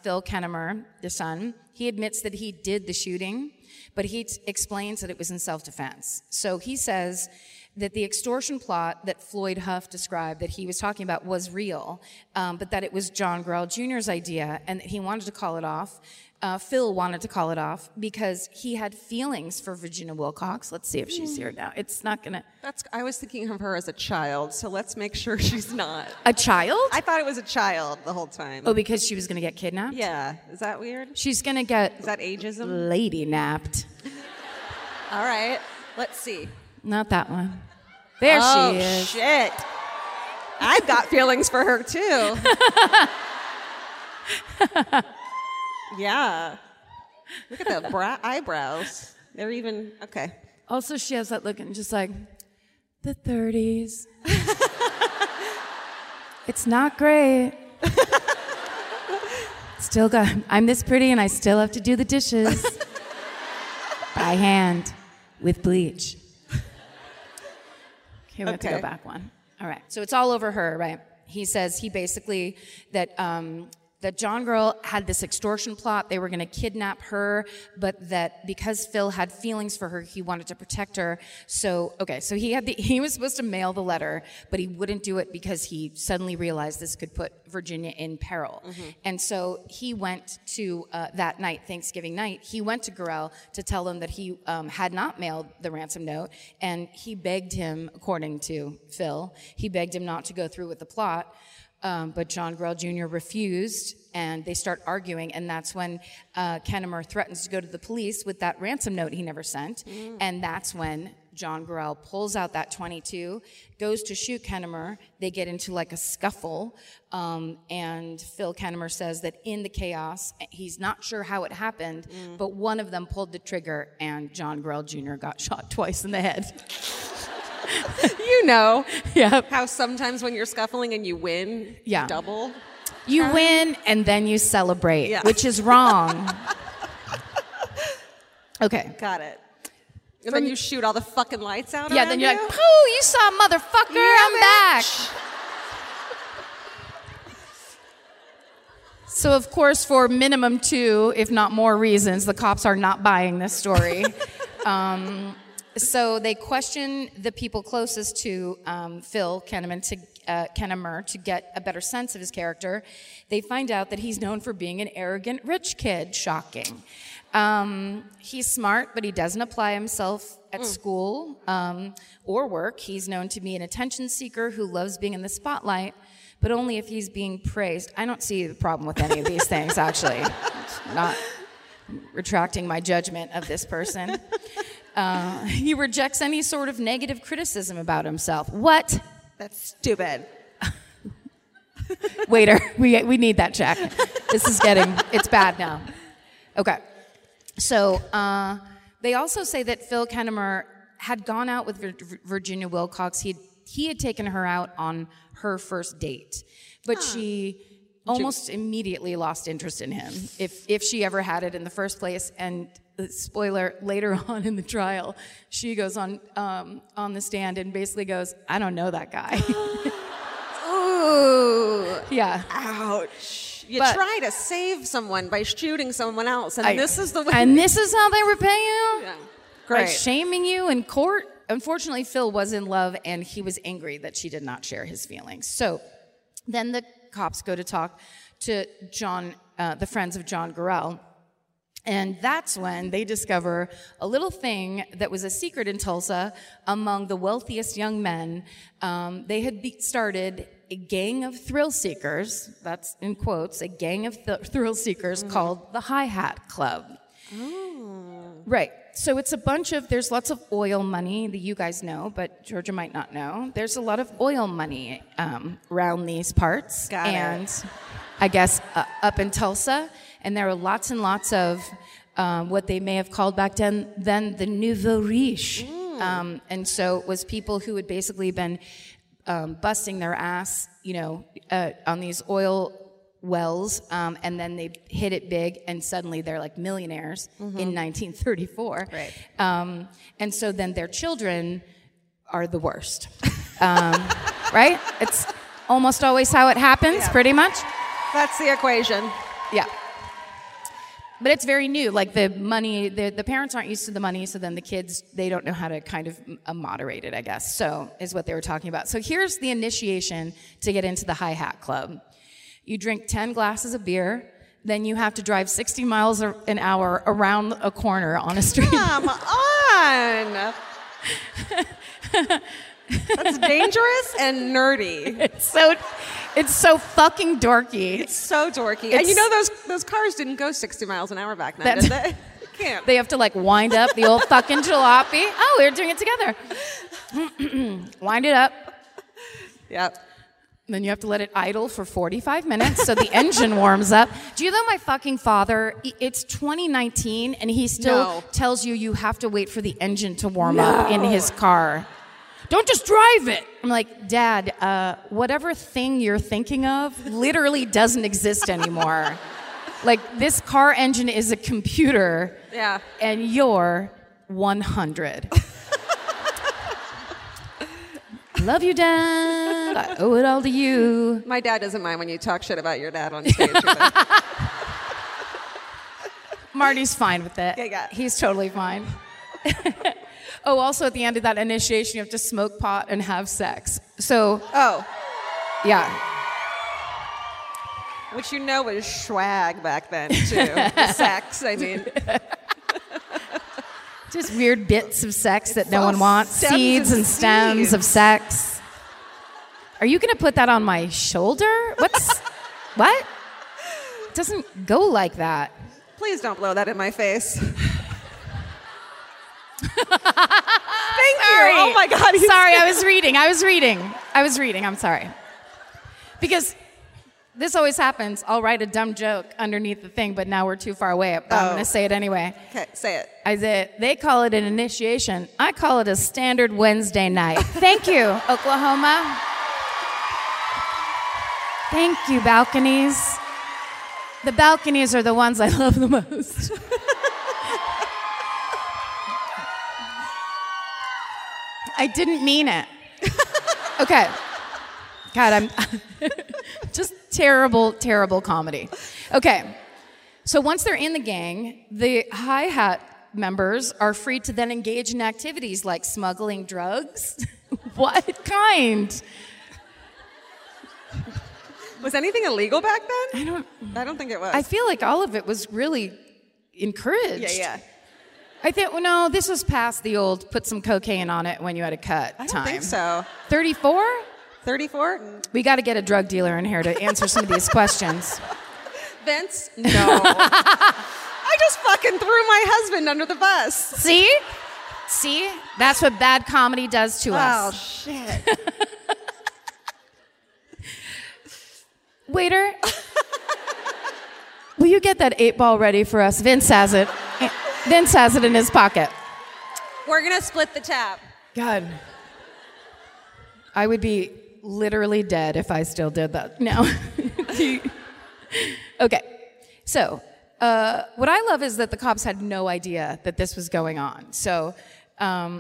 Phil Kennamer, the son. He admits that he did the shooting, but he explains that it was in self-defense. So he says that the extortion plot that Floyd Huff described that he was talking about was real, but that it was John Gorrell Jr.'s idea and that he wanted to call it off. Phil wanted to call it off because he had feelings for Virginia Wilcox. Let's see if she's here now. It's not gonna. I was thinking of her as a child, so let's make sure she's not. A child? I thought it was a child the whole time. Oh, because she was gonna get kidnapped? Yeah. Is that weird? She's gonna get. Is that ageism? Lady napped. All right. Let's see. Not that one. There she is. Oh, shit. I've got feelings for her too. Yeah. Look at the eyebrows. They're even, okay. Also, she has that look and just like, the 30s. It's not great. I'm this pretty and I still have to do the dishes. By hand, with bleach. Okay, we have to go back one. All right, so it's all over her, right? He says he basically, that John Gorrell had this extortion plot. They were going to kidnap her, but that because Phil had feelings for her, he wanted to protect her. So he was supposed to mail the letter, but he wouldn't do it because he suddenly realized this could put Virginia in peril. Mm-hmm. And so he went to, that night, Thanksgiving night, he went to Gorrell to tell him that he had not mailed the ransom note, and he begged him, according to Phil, he begged him not to go through with the plot. But John Gorrell Jr. refused, and they start arguing, and that's when Kennamer threatens to go to the police with that ransom note he never sent, and that's when John Gorrell pulls out that .22, goes to shoot Kennamer. They get into like a scuffle, and Phil Kennamer says that in the chaos, he's not sure how it happened, but one of them pulled the trigger, and John Gorrell Jr. got shot twice in the head. How sometimes when you're scuffling and you win, you double. You win and then you celebrate, which is wrong. Okay. Got it. And then you shoot all the fucking lights out. Yeah, then you're like, poo, you saw a motherfucker, I'm back. So, of course, for minimum two, if not more reasons, the cops are not buying this story. So they question the people closest to Phil Kennamer to get a better sense of his character. They find out that he's known for being an arrogant rich kid. Shocking. He's smart, but he doesn't apply himself at school or work. He's known to be an attention seeker who loves being in the spotlight, but only if he's being praised. I don't see the problem with any of these things, actually. I'm not retracting my judgment of this person. He rejects any sort of negative criticism about himself. What? That's stupid. Waiter, we need that check. This is getting, it's bad now. Okay. So they also say that Phil Kennamer had gone out with Virginia Wilcox. He had taken her out on her first date, but she almost immediately lost interest in him, if she ever had it in the first place. And spoiler, later on in the trial, she goes on the stand and basically goes, "I don't know that guy." Ooh. Yeah. Ouch. But try to save someone by shooting someone else, and this is the way. And this is how they repay you? Yeah. Great. By shaming you in court? Unfortunately, Phil was in love, and he was angry that she did not share his feelings. So then the cops go to talk to John, the friends of John Gorrell, and that's when they discover a little thing that was a secret in Tulsa among the wealthiest young men. They had started a gang of thrill seekers, that's in quotes, a gang of thrill seekers called the High Hat Club. Oh. Right. So it's a bunch of, there's lots of oil money that you guys know, but Georgia might not know. There's a lot of oil money around these parts. Got and it. I guess up in Tulsa. And there are lots and lots of what they may have called back then the nouveau riche. Mm. And so it was people who had basically been busting their ass, on these oil wells, and then they hit it big, and suddenly they're like millionaires in 1934. Right. And so then their children are the worst, right? It's almost always how it happens, pretty much. That's the equation. Yeah. But it's very new. Like the money, the parents aren't used to the money, so then the kids, they don't know how to kind of moderate it, I guess, so is what they were talking about. So here's the initiation to get into the High Hat Club. You drink 10 glasses of beer, then you have to drive 60 miles an hour around a corner on a street. Come on! That's dangerous and nerdy. It's so fucking dorky. It's so dorky. And those cars didn't go 60 miles an hour back then, did they? Can't. They have to like wind up the old fucking jalopy. Oh, we were doing it together. Wind it up. Yep. And then you have to let it idle for 45 minutes so the engine warms up. Do you know my fucking father, it's 2019 and he still tells you have to wait for the engine to warm up in his car. Don't just drive it. I'm like, Dad, whatever thing you're thinking of literally doesn't exist anymore. Like, this car engine is a computer, and you're 100. Love you, Dad. I owe it all to you. My dad doesn't mind when you talk shit about your dad on stage. Marty's fine with it. Yeah. He's totally fine. Oh, also at the end of that initiation, you have to smoke pot and have sex. So, which was swag back then too. Sex, I mean, just weird bits of sex that no one wants. Seeds and stems of sex. Are you gonna put that on my shoulder? What? It doesn't go like that. Please don't blow that in my face. Thank you. Oh my God. Sorry, I was reading. I'm sorry. Because this always happens. I'll write a dumb joke underneath the thing, but now we're too far away. But I'm going to say it anyway. Okay, say it. I said, they call it an initiation. I call it a standard Wednesday night. Thank you, Oklahoma. Thank you, balconies. The balconies are the ones I love the most. I didn't mean it. Okay. God, I'm just terrible, terrible comedy. Okay. So once they're in the gang, the High Hat members are free to then engage in activities like smuggling drugs. What kind? Was anything illegal back then? I don't think it was. I feel like all of it was really encouraged. Yeah. I think, well, no, this was past the old put some cocaine on it when you had a cut time. I don't think so. 34? 34? We got to get a drug dealer in here to answer some of these questions. Vince? No. I just fucking threw my husband under the bus. See? That's what bad comedy does to us. Oh, shit. Waiter, will you get that 8-ball ready for us? Vince has it. Vince has it in his pocket. We're going to split the tab. God. I would be literally dead if I still did that. No. Okay. So, what I love is that the cops had no idea that this was going on. So,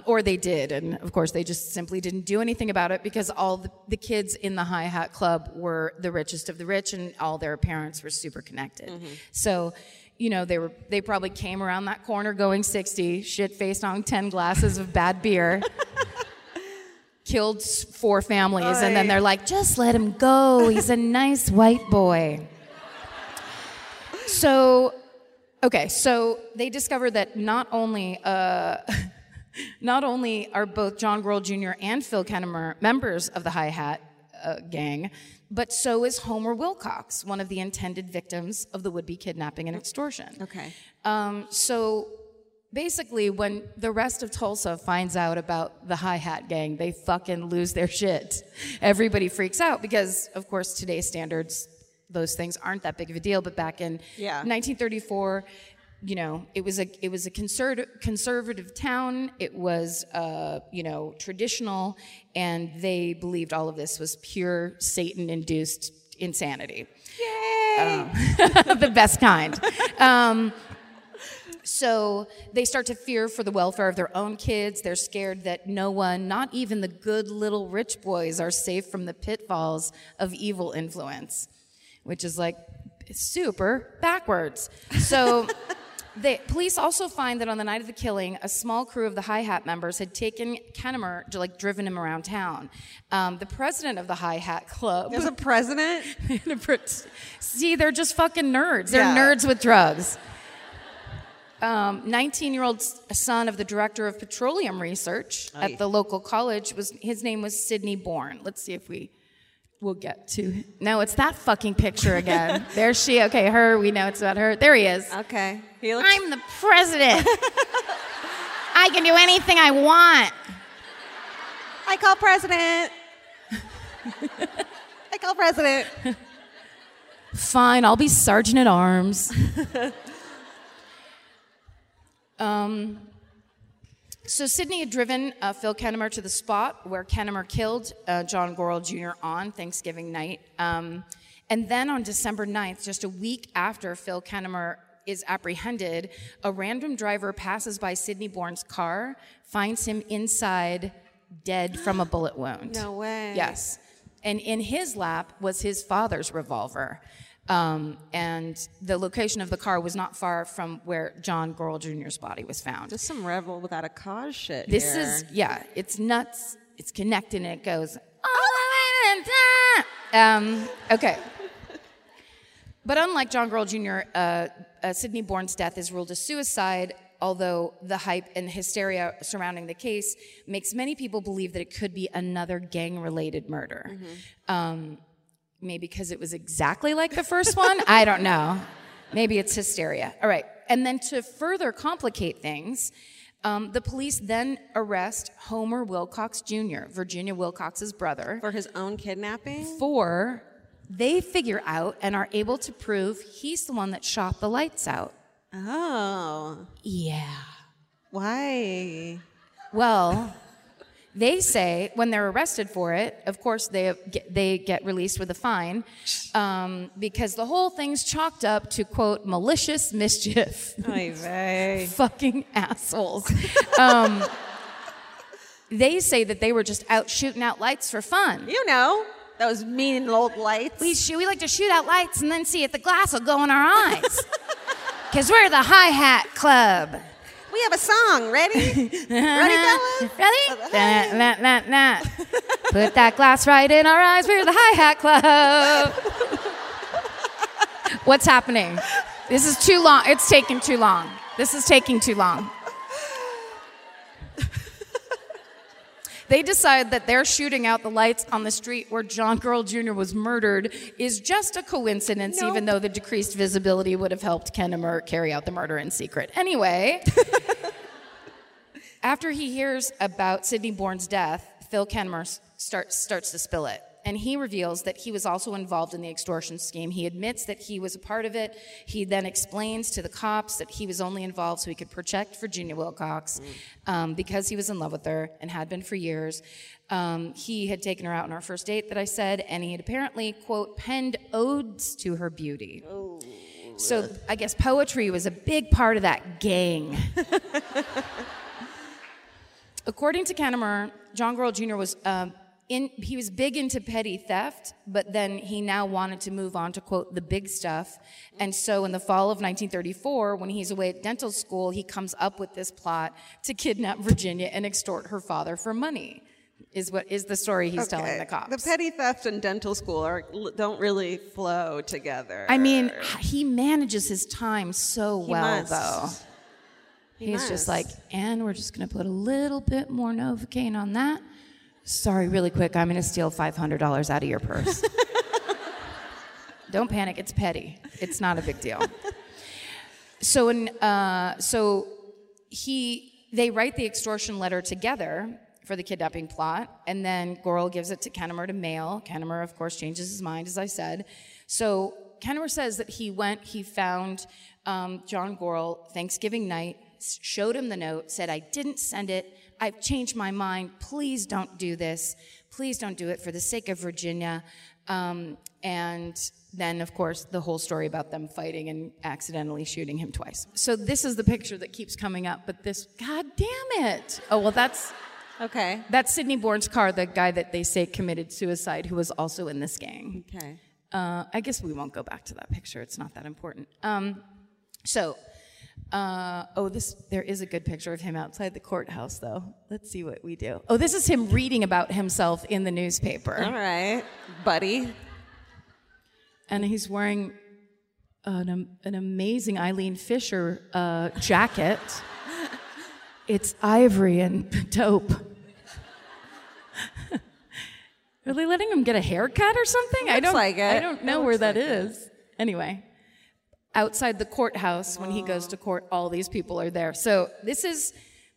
or they did, and of course they just simply didn't do anything about it because all the kids in the High Hat Club were the richest of the rich and all their parents were super connected. Mm-hmm. So, you know, they probably came around that corner going 60, shit-faced on 10 glasses of bad beer, killed 4 families, and then they're like, just let him go, he's a nice white boy. So, okay, so they discovered that not only are both John Gorrell Jr. and Phil Kennamer members of the High Hat gang, but so is Homer Wilcox, one of the intended victims of the would-be kidnapping and extortion. Okay. So basically, when the rest of Tulsa finds out about the High Hat gang, they fucking lose their shit. Everybody freaks out because, of course, today's standards, those things aren't that big of a deal. But back in 1934... you know, it was a conservative town. It was, traditional, and they believed all of this was pure Satan-induced insanity. Yay! The best kind. So they start to fear for the welfare of their own kids. They're scared that no one, not even the good little rich boys, are safe from the pitfalls of evil influence, which is like super backwards. So... The police also find that on the night of the killing, a small crew of the High Hat members had taken Kennamer, driven him around town. The president of the High Hat Club... There's a president? See, they're just fucking nerds. They're nerds with drugs. 19-year-old son of the director of petroleum research at the local college, his name was Sidney Bourne. Let's see if we'll get to... No, it's that fucking picture again. There she... Okay, her. We know it's about her. There he is. Okay. I'm the president. I can do anything I want. I call president. I call president. Fine, I'll be sergeant at arms. So Sidney had driven Phil Kennamer to the spot where Kennamer killed John Gorrell Jr. on Thanksgiving night. And then on December 9th, just a week after Phil Kennamer is apprehended, a random driver passes by Sidney Bourne's car, finds him inside dead from a bullet wound. No way. Yes. And in his lap was his father's revolver. And the location of the car was not far from where John Gorrell Jr.'s body was found. Just some rebel without a cause shit. This here. Is, yeah, it's nuts, it's connected, and it goes all the way to the top. Okay. But unlike John Gorrell Jr., Sidney Bourne's death is ruled a suicide, although the hype and hysteria surrounding the case makes many people believe that it could be another gang-related murder. Mm-hmm. Maybe because it was exactly like the first one? I don't know. Maybe it's hysteria. All right. And then to further complicate things, the police then arrest Homer Wilcox Jr., Virginia Wilcox's brother. For his own kidnapping? They figure out and are able to prove he's the one that shot the lights out. Oh. Yeah. Why? Well... They say when they're arrested for it, of course they get released with a fine, because the whole thing's chalked up to, quote, malicious mischief. Fucking assholes. They say that they were just out shooting out lights for fun. You know, those mean old lights. We like to shoot out lights and then see if the glass will go in our eyes. Because we're the High Hat Club. We have a song. Ready? Ready, fellas? Ready? Nah. Put that glass right in our eyes. We're the High Hat Club. What's happening? This is too long. It's taking too long. This is taking too long. They decide that their shooting out the lights on the street where John Gorrell Jr. was murdered is just a coincidence, even though the decreased visibility would have helped Kennamer carry out the murder in secret. Anyway, after he hears about Sidney Bourne's death, Phil Kennamer starts to spill it. And he reveals that he was also involved in the extortion scheme. He admits that he was a part of it. He then explains to the cops that he was only involved so he could protect Virginia Wilcox because he was in love with her and had been for years. He had taken her out on our first date that I said, and he had apparently, quote, penned odes to her beauty. Oh. So I guess poetry was a big part of that gang. According to Kennamer, John Gorrell Jr. was... he was big into petty theft, but then he now wanted to move on to, quote, the big stuff. And so in the fall of 1934, when he's away at dental school, he comes up with this plot to kidnap Virginia and extort her father for money, is the story he's telling the cops. The petty theft and dental school don't really flow together. I mean, he manages his time so well, though. He's just like, and we're just going to put a little bit more Novocaine on that. Sorry, really quick, I'm going to steal $500 out of your purse. Don't panic, it's petty. It's not a big deal. So they write the extortion letter together for the kidnapping plot, and then Gorrell gives it to Kennamer to mail. Kennamer, of course, changes his mind, as I said. So Kennamer says that he found John Gorrell Thanksgiving night, showed him the note, said, I didn't send it. I've changed my mind. Please don't do this. Please don't do it for the sake of Virginia. And then, of course, the whole story about them fighting and accidentally shooting him twice. So this is the picture that keeps coming up, but this, God damn it. Oh, well, that's... Okay. That's Sidney Bourne's car, the guy that they say committed suicide, who was also in this gang. Okay. I guess we won't go back to that picture. It's not that important. There is a good picture of him outside the courthouse, though. Let's see what we do. Oh, this is him reading about himself in the newspaper. All right, buddy. And he's wearing an amazing Eileen Fisher jacket. It's ivory and dope. Are they letting him get a haircut or something? I don't know where that is. Anyway. Outside the courthouse, when he goes to court, all these people are there. So this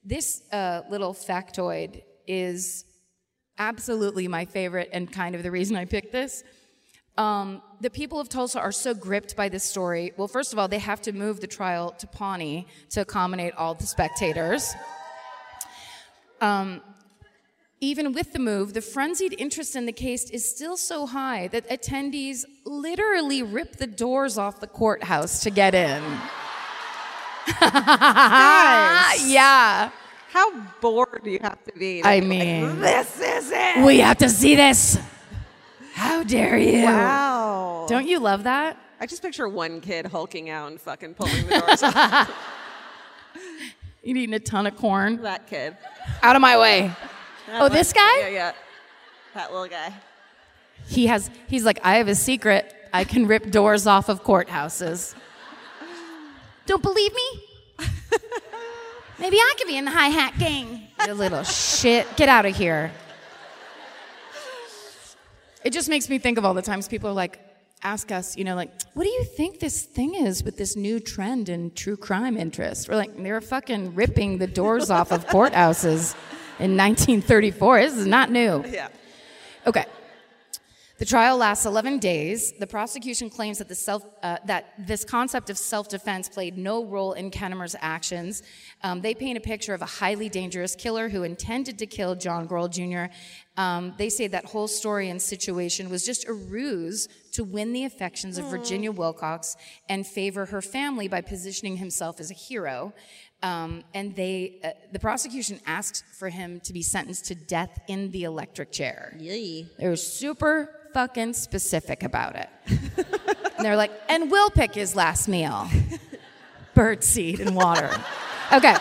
little factoid is absolutely my favorite and kind of the reason I picked this. The people of Tulsa are so gripped by this story. Well, first of all, they have to move the trial to Pawnee to accommodate all the spectators. Even with the move, the frenzied interest in the case is still so high that attendees literally rip the doors off the courthouse to get in. Nice. Yeah. How bored do you have to be? This is it. We have to see this. How dare you? Wow. Don't you love that? I just picture one kid hulking out and fucking pulling the doors off. You're eating a ton of corn. That kid. Out of my way. This guy? Yeah. That little guy. He's like, I have a secret. I can rip doors off of courthouses. Don't believe me? Maybe I could be in the High Hat gang. You little shit. Get out of here. It just makes me think of all the times people are like, ask us, what do you think this thing is with this new trend in true crime interest? We're like, they're fucking ripping the doors off of courthouses. In 1934, this is not new. Yeah. Okay. The trial lasts 11 days. The prosecution claims that this concept of self-defense played no role in Kennamer's actions. They paint a picture of a highly dangerous killer who intended to kill John Gorrell Jr. They say that whole story and situation was just a ruse to win the affections of Virginia Wilcox and favor her family by positioning himself as a hero. The prosecution asked for him to be sentenced to death in the electric chair. Yay. They were super fucking specific about it. And they're like, and we'll pick his last meal. Bird seed and water. Okay.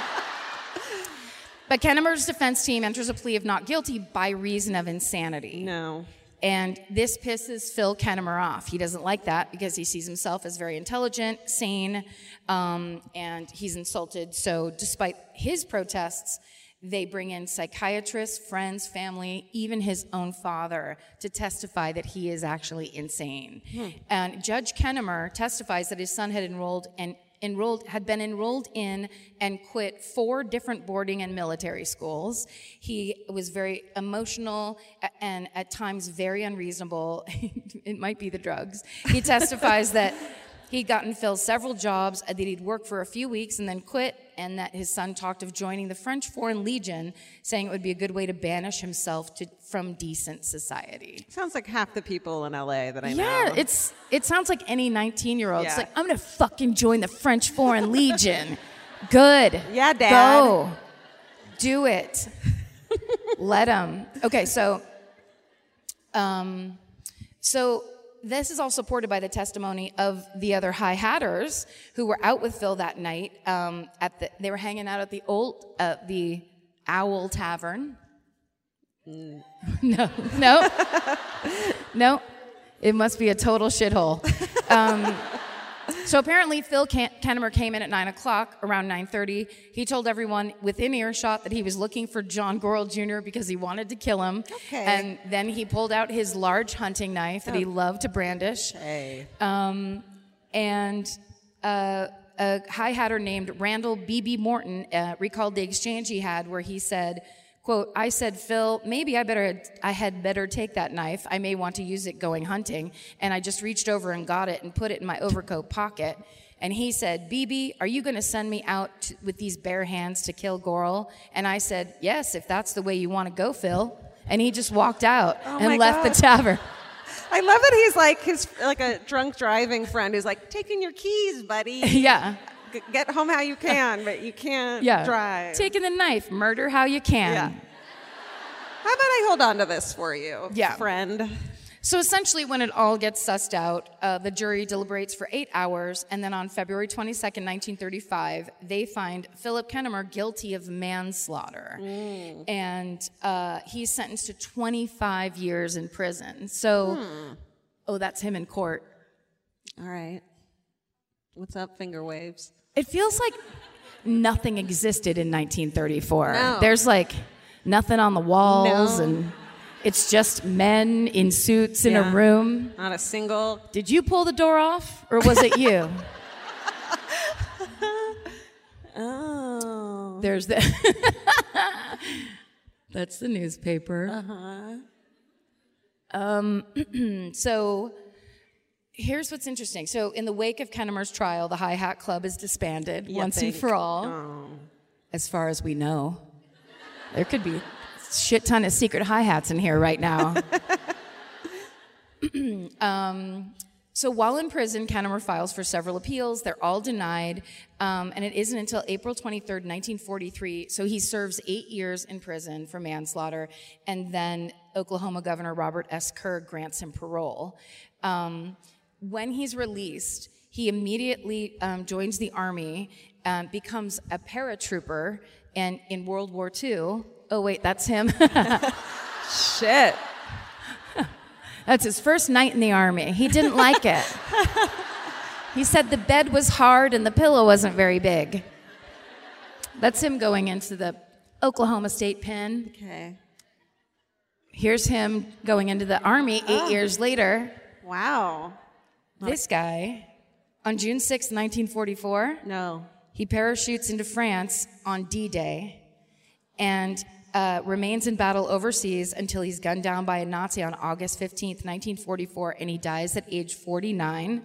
But Kennamer's defense team enters a plea of not guilty by reason of insanity. No. And this pisses Phil Kennamer off. He doesn't like that because he sees himself as very intelligent, sane, and he's insulted. So despite his protests, they bring in psychiatrists, friends, family, even his own father to testify that he is actually insane. Hmm. And Judge Kennamer testifies that his son had been enrolled in and quit 4 different boarding and military schools. He was very emotional and at times very unreasonable. It might be the drugs. He testifies that he'd gotten Phil several jobs, that he'd worked for a few weeks and then quit, and that his son talked of joining the French Foreign Legion, saying it would be a good way to banish himself from decent society. Sounds like half the people in LA that I know. Yeah, it sounds like any 19-year-old. Yeah. It's like, I'm going to fucking join the French Foreign Legion. Good. Yeah, Dad. Go. Do it. Let him. Okay, so this is all supported by the testimony of the other high hatters who were out with Phil that night. They were hanging out at the Owl Tavern. Mm. No, no. It must be a total shithole. So apparently Phil Kennamer came in at 9 o'clock, around 9:30. He told everyone within earshot that he was looking for John Gorrell Jr. because he wanted to kill him. Okay. And then he pulled out his large hunting knife that he loved to brandish. Okay. A high hatter named Randall B. Morton recalled the exchange he had where he said, quote, I said, Phil, maybe I had better take that knife. I may want to use it going hunting. And I just reached over and got it and put it in my overcoat pocket. And he said, BB, are you going to send me out with these bare hands to kill Gorrell? And I said, yes, if that's the way you want to go, Phil. And he just walked out and left the tavern. I love that he's like a drunk driving friend who's like, taking your keys, buddy. Yeah. Get home how you can, but you can't drive. Taking the knife, murder how you can. Yeah. How about I hold on to this for you, friend? So essentially when it all gets sussed out, the jury deliberates for 8 hours, and then on February 22nd, 1935, they find Philip Kennamer guilty of manslaughter. Mm. And he's sentenced to 25 years in prison. So, that's him in court. All right. What's up, finger waves? It feels like nothing existed in 1934. No. There's like nothing on the walls, and it's just men in suits in a room. Not a single. Did you pull the door off, or was it you? Oh. There's the. That's the newspaper. Uh-huh. So. Here's what's interesting. So in the wake of Kennamer's trial, the High Hat Club is disbanded once and for all. Oh. As far as we know. There could be a shit ton of secret hi-hats in here right now. So while in prison, Kennamer files for several appeals. They're all denied. And it isn't until April 23rd, 1943. So he serves 8 years in prison for manslaughter. And then Oklahoma Governor Robert S. Kerr grants him parole. When he's released, he immediately joins the Army, becomes a paratrooper, and in World War II... Oh, wait, that's him. Shit. That's his first night in the Army. He didn't like it. He said the bed was hard and the pillow wasn't very big. That's him going into the Oklahoma State Pen. Okay. Here's him going into the Army 8 years later. Wow. This guy, on June 6, 1944, he parachutes into France on D-Day, and remains in battle overseas until he's gunned down by a Nazi on August 15th, 1944, and he dies at age 49.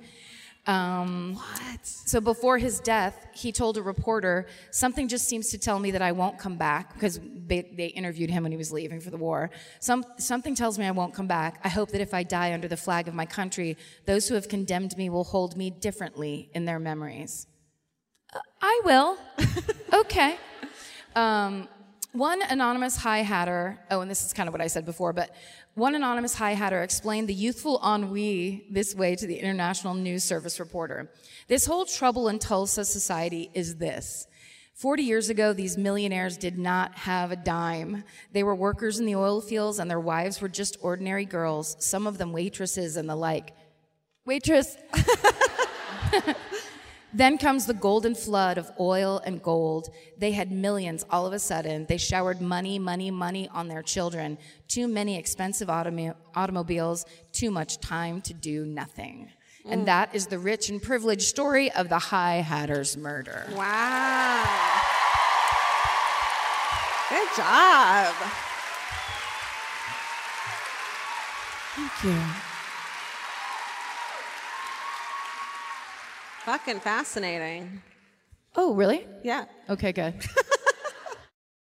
What? So before his death, he told a reporter, something just seems to tell me that I won't come back, because they interviewed him when he was leaving for the war. Something tells me I won't come back. I hope that if I die under the flag of my country, those who have condemned me will hold me differently in their memories. I will. Okay. One anonymous high hatter, oh, and this is kind of what I said before, but one anonymous high hatter explained the youthful ennui this way to the International News Service reporter. This whole trouble in Tulsa society is this. 40 years ago, these millionaires did not have a dime. They were workers in the oil fields, and their wives were just ordinary girls, some of them waitresses and the like. Waitress. Then comes the golden flood of oil and gold. They had millions all of a sudden. They showered money, money, money on their children. Too many expensive automobiles, too much time to do nothing. Mm. And that is the rich and privileged story of the High Hatter's murder. Wow. Good job. Thank you. Fucking fascinating. Oh, really? Yeah. Okay, good.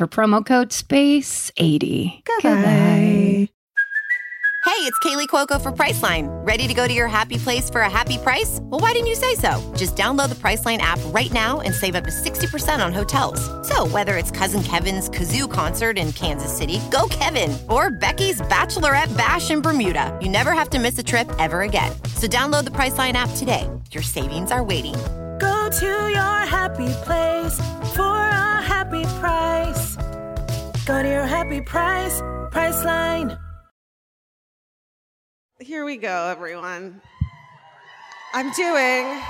promo code SPACE80. Goodbye. Hey, it's Kaylee Cuoco for Priceline. Ready to go to your happy place for a happy price? Well, why didn't you say so? Just download the Priceline app right now and save up to 60% on hotels. So whether it's Cousin Kevin's Kazoo Concert in Kansas City, go Kevin, or Becky's Bachelorette Bash in Bermuda, you never have to miss a trip ever again. So download the Priceline app today. Your savings are waiting. Go to your happy place for a happy price. Go to your happy price, Priceline. Here we go, everyone. I'm doing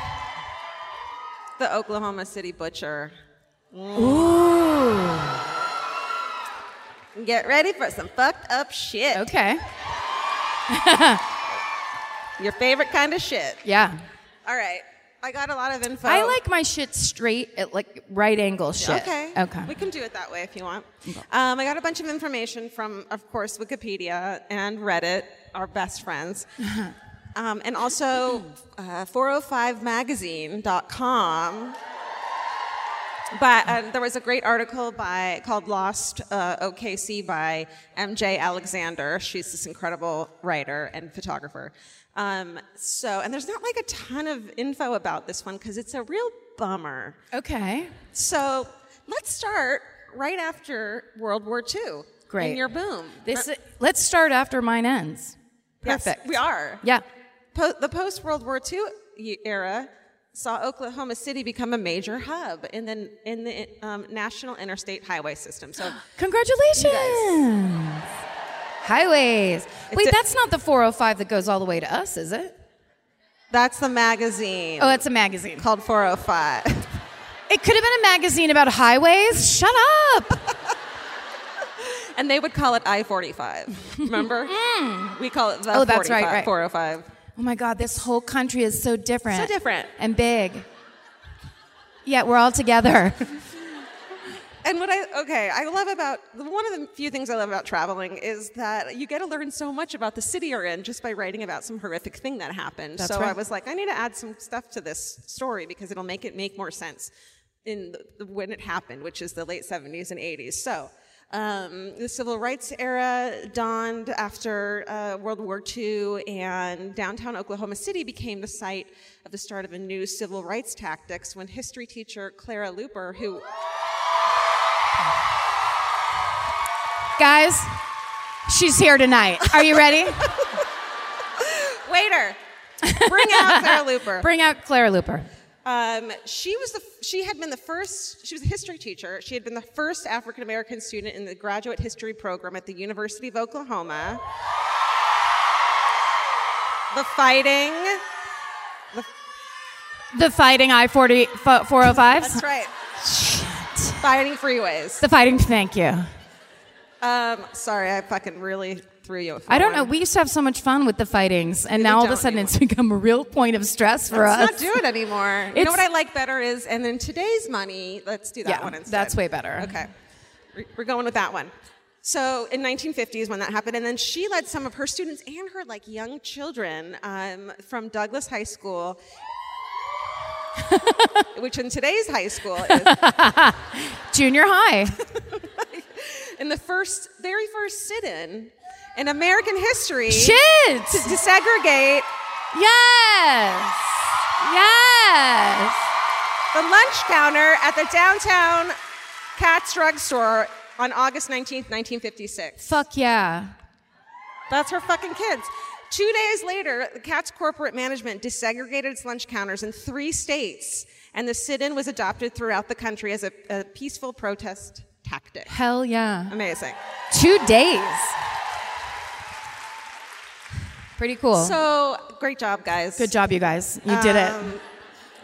the Oklahoma City Butcher. Ooh. Get ready for some fucked up shit. Okay. Your favorite kind of shit. Yeah. All right. I got a lot of info. I like my shit straight at like right angle shit. Okay. Okay. We can do it that way if you want. I got a bunch of information from, of course, Wikipedia and Reddit, our best friends. And also 405magazine.com. But there was a great article called Lost OKC by MJ Alexander. She's this incredible writer and photographer. And there's not like a ton of info about this one because it's a real bummer. Okay. So let's start right after World War II. Great. In your boom. Let's start after mine ends. Perfect. Yes, we are. Yeah. The post-World War II era saw Oklahoma City become a major hub in the National Interstate Highway System. So congratulations. Yes. Highways. Wait, that's not the 405 that goes all the way to us, is it? That's the magazine. Oh, that's a magazine. Called 405. It could have been a magazine about highways. Shut up. And they would call it I-45. Remember? We call it the 45, that's right. 405. Oh, my God. This whole country is so different. So different. And big. Yet we're all together. And what I love about, one of the few things I love about traveling is that you get to learn so much about the city you're in just by writing about some horrific thing that happened. That's right. I was like, I need to add some stuff to this story because it'll make it make more sense in when it happened, which is the late 70s and 80s. So the civil rights era dawned after World War II, and downtown Oklahoma City became the site of the start of a new civil rights tactics when history teacher Clara Luper, who... Guys, she's here tonight. Are you ready? Waiter, bring out Clara Luper. Bring out Clara Luper. She was a history teacher. She had been the first African-American student in the graduate history program at the University of Oklahoma. The fighting I-40, 405s? That's right. Shit. Fighting freeways. Thank you. Sorry, I fucking really threw you off. I don't know. We used to have so much fun with the fightings, and now all of a sudden it's become a real point of stress for us. Let's not do it anymore. You know what I like better is, and in today's money, let's do that one instead. That's way better. Okay. We're going with that one. So in 1950s when that happened, and then she led some of her students and her young children from Douglas High School, which in today's high school is... Junior high. In the very first sit-in in American history. Shit! To segregate. Yes! Yes! The lunch counter at the downtown Katz drugstore on August 19th, 1956. Fuck yeah. That's her fucking kids. 2 days later, the Katz corporate management desegregated its lunch counters in 3 states, and the sit-in was adopted throughout the country as a peaceful protest tactic. Hell yeah. Amazing. 2 days. Pretty cool. So, great job, guys. Good job, you guys. You did it.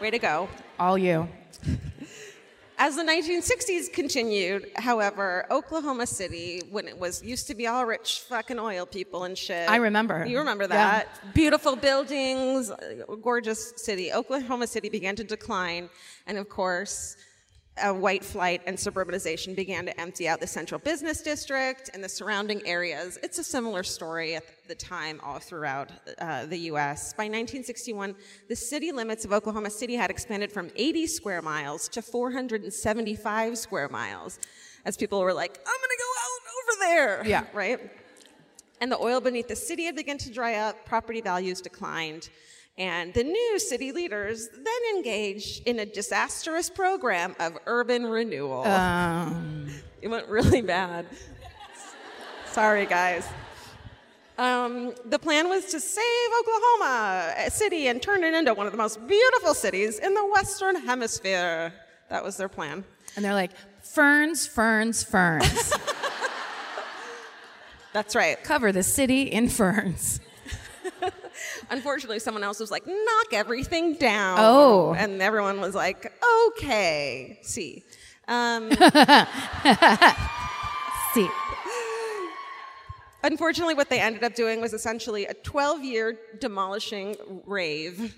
Way to go. All you. As the 1960s continued, however, Oklahoma City, when it used to be all rich fucking oil people and shit. I remember. You remember that. Yeah. Beautiful buildings, gorgeous city. Oklahoma City began to decline, and of course... white flight and suburbanization began to empty out the central business district and the surrounding areas. It's a similar story at the time all throughout the U.S. By 1961, the city limits of Oklahoma City had expanded from 80 square miles to 475 square miles, as people were like, I'm going to go out over there, right? And the oil beneath the city had begun to dry up, property values declined. And the new city leaders then engaged in a disastrous program of urban renewal. It went really bad. Sorry, guys. The plan was to save Oklahoma City and turn it into one of the most beautiful cities in the Western Hemisphere. That was their plan. And they're like, ferns, ferns, ferns. That's right. Cover the city in ferns. Unfortunately, someone else was like, knock everything down. Oh. And everyone was like, okay. See. See. Unfortunately, what they ended up doing was essentially a 12-year demolishing rave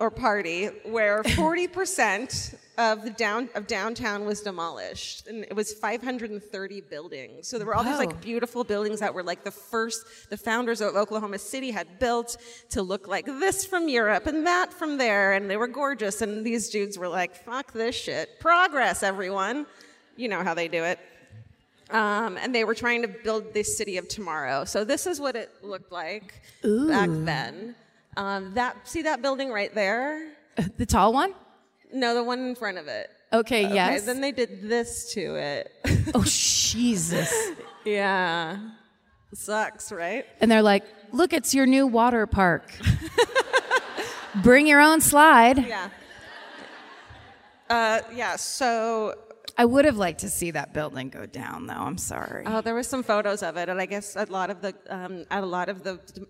or party where 40% of the downtown was demolished, and it was 530 buildings. So there were all these beautiful buildings that were the founders of Oklahoma City had built to look like this from Europe and that from there, and they were gorgeous. And these dudes were like, "Fuck this shit, progress, everyone." You know how they do it. And they were trying to build this city of tomorrow. So this is what it looked like back then. See that building right there? The tall one? No, the one in front of it. Okay, yes. Then they did this to it. Oh, Jesus. Yeah. Sucks, right? And they're like, look, it's your new water park. Bring your own slide. Yeah. Yeah, so... I would have liked to see that building go down, though. I'm sorry. Oh, there were some photos of it, and I guess at a lot of the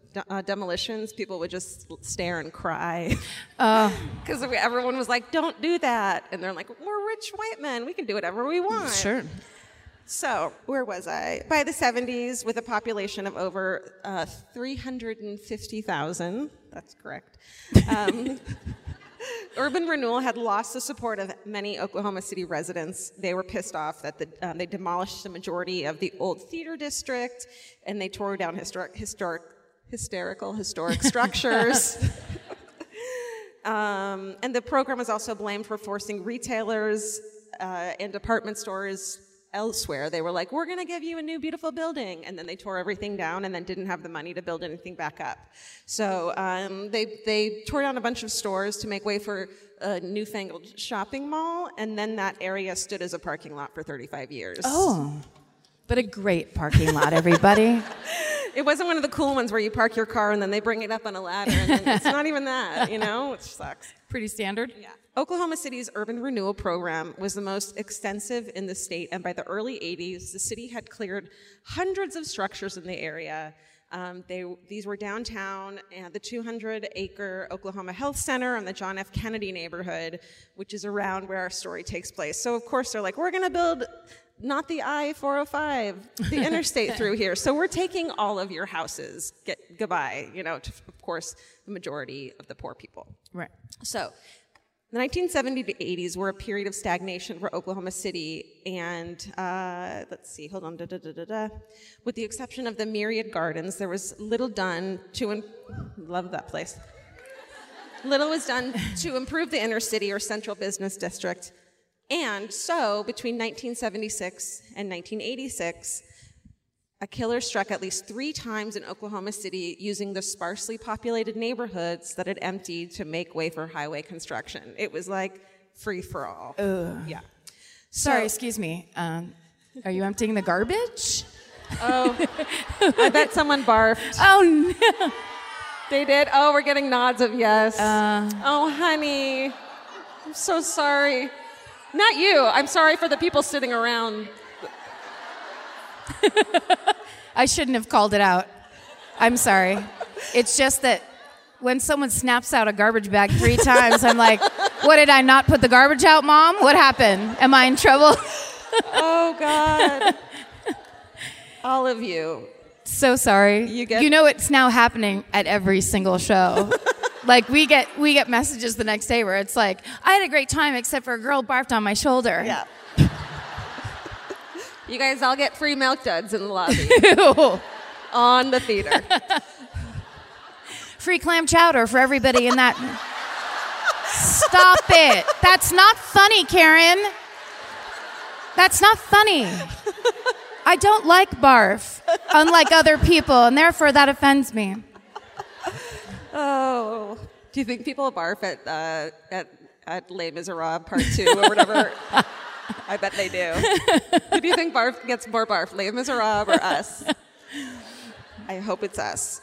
demolitions, people would just stare and cry because everyone was like, "Don't do that," and they're like, "We're rich white men. We can do whatever we want." Sure. So where was I? By the 70s, with a population of over 350,000. That's correct. Urban renewal had lost the support of many Oklahoma City residents. They were pissed off that they demolished the majority of the old theater district, and they tore down historic structures. And the program was also blamed for forcing retailers and department stores elsewhere. They were like, "We're going to give you a new beautiful building," and then they tore everything down, and then didn't have the money to build anything back up. So they tore down a bunch of stores to make way for a newfangled shopping mall, and then that area stood as a parking lot for 35 years. Oh, but a great parking lot, everybody. It wasn't one of the cool ones where you park your car and then they bring it up on a ladder, and then it's not even that, you know, which sucks. Pretty standard. Yeah. Oklahoma City's urban renewal program was the most extensive in the state, and by the early 80s, the city had cleared hundreds of structures in the area. These were downtown, and the 200-acre Oklahoma Health Center in the John F. Kennedy neighborhood, which is around where our story takes place. So, of course, they're like, we're going to build not the I-405, the interstate through here. So we're taking all of your houses. Goodbye, you know, to, of course, the majority of the poor people. Right. So... the 1970s to 80s were a period of stagnation for Oklahoma City, and with the exception of the Myriad Gardens, there was little done to love that place. Little was done to improve the inner city or central business district, and so between 1976 and 1986, a killer struck at least 3 times in Oklahoma City using the sparsely populated neighborhoods that had emptied to make way for highway construction. It was like free for all. Ugh. Yeah. Sorry, excuse me. Are you emptying the garbage? Oh, I bet someone barfed. Oh, no. They did? Oh, we're getting nods of yes. Oh, honey. I'm so sorry. Not you. I'm sorry for the people sitting around. I shouldn't have called it out. I'm sorry. It's just that when someone snaps out a garbage bag 3 times, I'm like, what, did I not put the garbage out, Mom? What happened? Am I in trouble? Oh, God. All of you. So sorry. You know it's now happening at every single show. Like, we get messages the next day where it's like, I had a great time except for a girl barfed on my shoulder. Yeah. You guys all get free milk duds in the lobby. On the theater. Free clam chowder for everybody in that. Stop it. That's not funny, Karen. That's not funny. I don't like barf, unlike other people, and therefore that offends me. Oh. Do you think people barf at Les Miserables Part 2 or whatever? I bet they do. Who do you think barf gets more barf, Les Miserables or us? I hope it's us.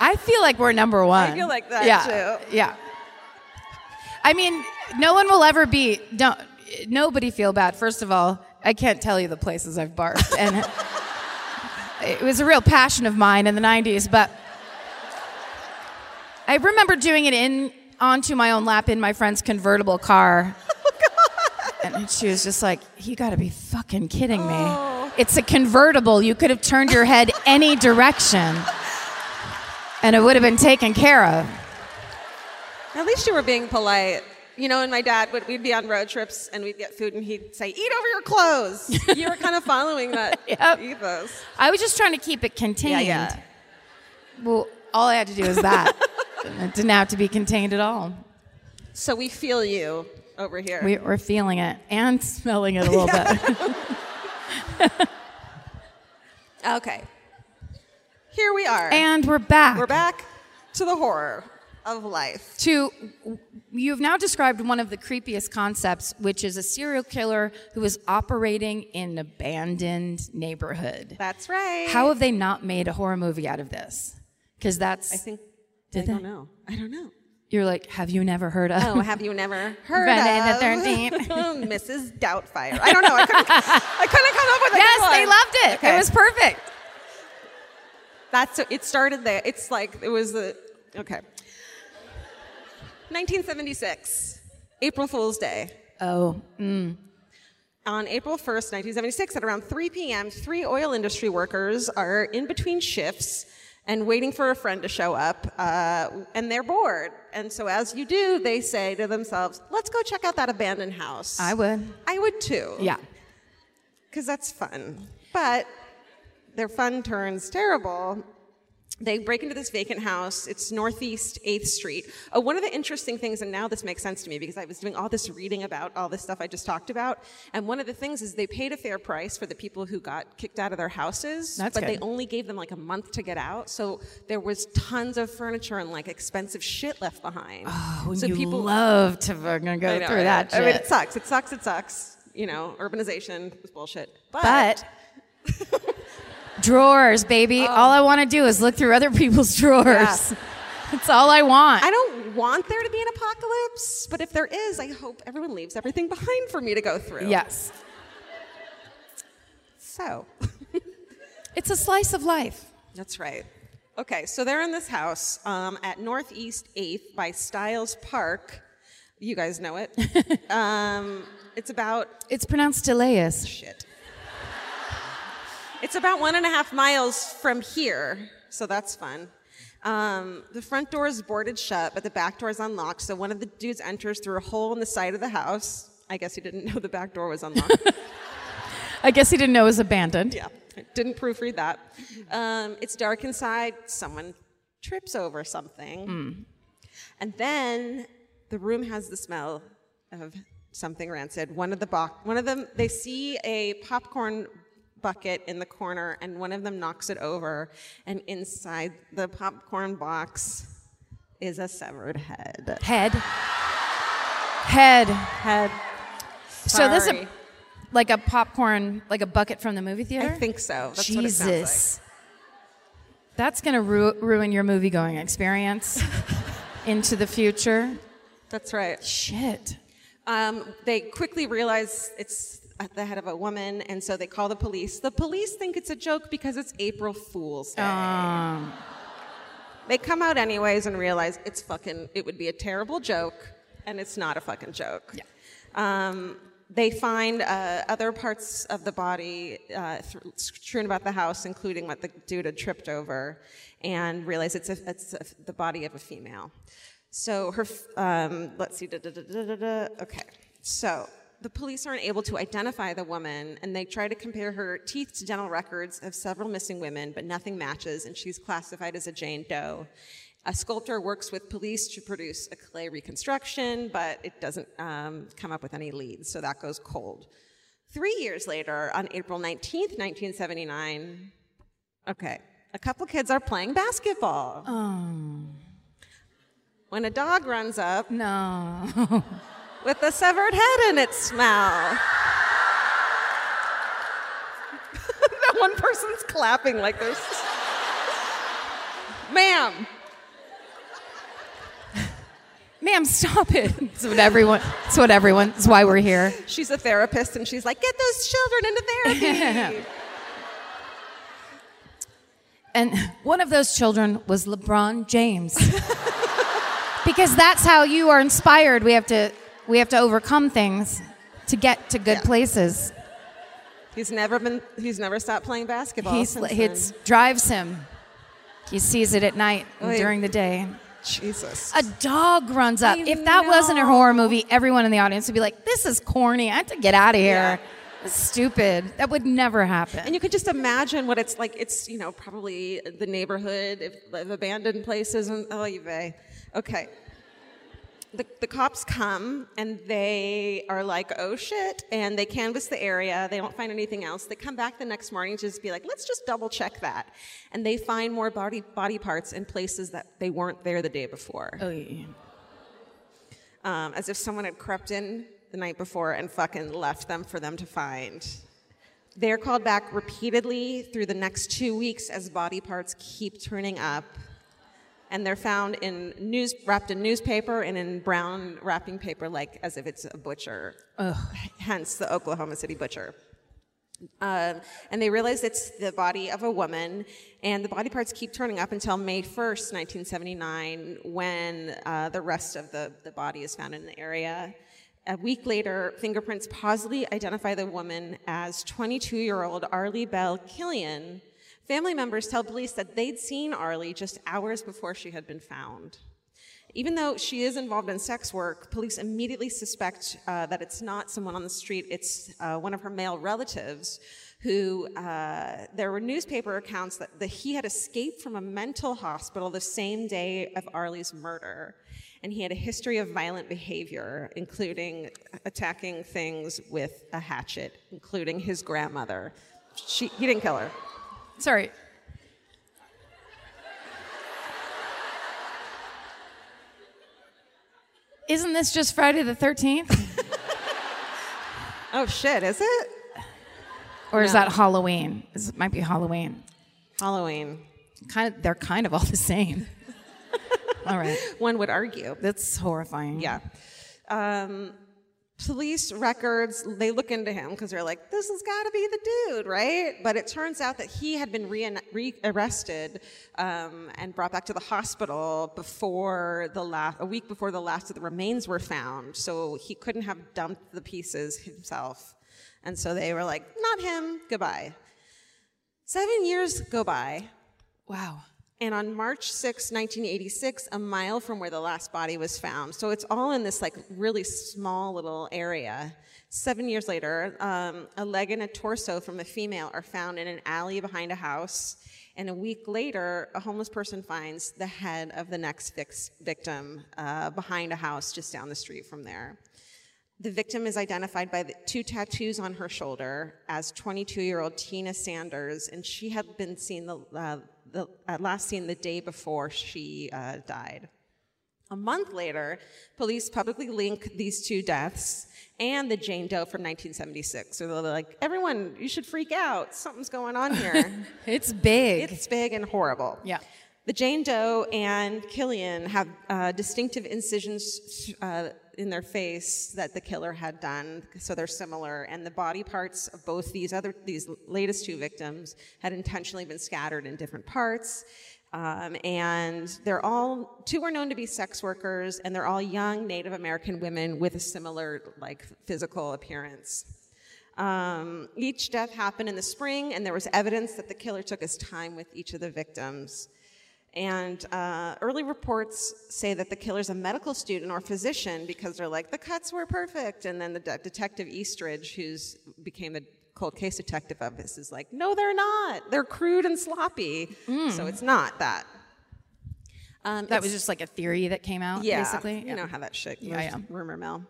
I feel like we're number one. I feel like that, too. Yeah. I mean, no one will ever beat. Nobody feel bad. First of all, I can't tell you the places I've barfed. And it was a real passion of mine in the 90s. But I remember doing it onto my own lap in my friend's convertible car. And she was just like, you gotta be fucking kidding me. Oh. It's a convertible. You could have turned your head any direction and it would have been taken care of. At least you were being polite. You know, and my dad, we'd be on road trips and we'd get food and he'd say, eat over your clothes. You were kind of following that ethos. I was just trying to keep it contained. Yeah. Well, all I had to do was that. It didn't have to be contained at all. So we feel you. Over here. We're feeling it and smelling it a little bit. Okay. Here we are. And we're back. We're back to the horror of life. You've now described one of the creepiest concepts, which is a serial killer who is operating in an abandoned neighborhood. That's right. How have they not made a horror movie out of this? Because that's... I think... I don't know. You're like, have you never heard of? Oh, have you never heard Friday of? Friday the 13th. Mrs. Doubtfire. I don't know. I couldn't come up with a good one. Yes, they loved it. Okay. It was perfect. That's it started there. It's like it was the okay. 1976, April Fool's Day. Oh. Mm. On April 1st, 1976, at around 3 p.m., 3 oil industry workers are in between shifts and waiting for a friend to show up, and they're bored. And so as you do, they say to themselves, let's go check out that abandoned house. I would. I would too. Yeah. Because that's fun. But their fun turns terrible. They break into this vacant house. It's Northeast 8th Street. Oh, one of the interesting things, and now this makes sense to me because I was doing all this reading about all this stuff I just talked about, and one of the things is they paid a fair price for the people who got kicked out of their houses, but they only gave them like a month to get out, so there was tons of furniture and like expensive shit left behind. Oh, so you people love to go through that shit. I mean, it sucks. You know, urbanization is bullshit. But drawers, baby. All I want to do is look through other people's drawers. Yeah. That's all I want. I don't want there to be an apocalypse, but if there is, I hope everyone leaves everything behind for me to go through. Yes. So. It's a slice of life. That's right. Okay, so they're in this house at Northeast 8th by Stiles Park. You guys know it. It's pronounced Delaeus. Shit. It's about 1.5 miles from here, so that's fun. The front door is boarded shut, but the back door is unlocked, so one of the dudes enters through a hole in the side of the house. I guess he didn't know the back door was unlocked. I guess he didn't know it was abandoned. Yeah, I didn't proofread that. It's dark inside. Someone trips over something. Mm. And then the room has the smell of something rancid. One of them, they see a popcorn bucket in the corner, and one of them knocks it over, and inside the popcorn box is a severed head. Head. Sorry. So this is like a popcorn, like a bucket from the movie theater? I think so. That's Jesus. What it sounds like. That's going to ruin your movie-going experience into the future. That's right. Shit. They quickly realize it's at the head of a woman, and so they call the police. The police think it's a joke because it's April Fool's Day. They come out anyways and realize it would be a terrible joke, and it's not a fucking joke. Yeah. They find other parts of the body strewn about the house, including what the dude had tripped over, and realize it's the body of a female. So her, let's see, okay, so the police aren't able to identify the woman, and they try to compare her teeth to dental records of several missing women, but nothing matches, and she's classified as a Jane Doe. A sculptor works with police to produce a clay reconstruction, but it doesn't come up with any leads, so that goes cold. 3 years later, on April 19th, 1979, okay, a couple kids are playing basketball. Oh. When a dog runs up... No... with a severed head in its mouth. That one person's clapping like there's... Ma'am, stop it. It's why we're here. She's a therapist, and she's like, get those children into therapy. And one of those children was LeBron James. Because that's how you are inspired. We have to overcome things to get to good places. He's never stopped playing basketball. It drives him. He sees it at night and during the day. Jesus. A dog runs up. If that wasn't a horror movie, everyone in the audience would be like, this is corny. I have to get out of here. Yeah. It's stupid. That would never happen. And you could just imagine what it's like. It's, you know, probably the neighborhood of abandoned places. And, okay. The cops come, and they are like, oh, shit, and they canvass the area. They don't find anything else. They come back the next morning to just be like, let's just double-check that. And they find more body parts in places that they weren't there the day before. Oh, yeah. As if someone had crept in the night before and fucking left them for them to find. They're called back repeatedly through the next 2 weeks as body parts keep turning up. and they're found in wrapped in newspaper and in brown wrapping paper, like as if it's a butcher. Ugh. Hence the Oklahoma City Butcher. And they realize it's the body of a woman, and the body parts keep turning up until May 1st, 1979, when the rest of the body is found in the area. A week later, fingerprints positively identify the woman as 22-year-old Arlie Bell Killion. Family members tell police that they'd seen Arlie just hours before she had been found. Even though she is involved in sex work, police immediately suspect that it's not someone on the street, it's one of her male relatives who, there were newspaper accounts that he had escaped from a mental hospital the same day of Arlie's murder, and he had a history of violent behavior, including attacking things with a hatchet, including his grandmother. He didn't kill her. Sorry. Isn't this just Friday the 13th? Oh, shit, is it? Or no. Is that Halloween? It might be Halloween. Halloween. They're kind of all the same. All right. One would argue. That's horrifying. Yeah. Police records, they look into him because they're like, this has got to be the dude, right? But it turns out that he had been arrested and brought back to the hospital before a week before the last of the remains were found. So he couldn't have dumped the pieces himself. And so they were like, not him, goodbye. 7 years go by. Wow. And on March 6, 1986, a mile from where the last body was found. So it's all in this like really small little area. 7 years later, a leg and a torso from a female are found in an alley behind a house. And a week later, a homeless person finds the head of the next victim behind a house just down the street from there. The victim is identified by the two tattoos on her shoulder as 22-year-old Tina Sanders, and she had been seen last seen the day before she died. A month later, police publicly link these two deaths and the Jane Doe from 1976. So they're like, everyone, you should freak out. Something's going on here. It's big. It's big and horrible. Yeah. The Jane Doe and Killian have distinctive incisions in their face that the killer had done, so they're similar, and the body parts of both these latest two victims had intentionally been scattered in different parts, and they're all, two are known to be sex workers, and they're all young Native American women with a similar like physical appearance. Each death happened in the spring, and there was evidence that the killer took his time with each of the victims. And early reports say that the killer's a medical student or physician because they're like, the cuts were perfect. And then the detective Eastridge, who's became the cold case detective of this, is like, no, they're not. They're crude and sloppy. Mm. So it's not that. That was just like a theory that came out, basically? You know how that shit goes, rumor mill.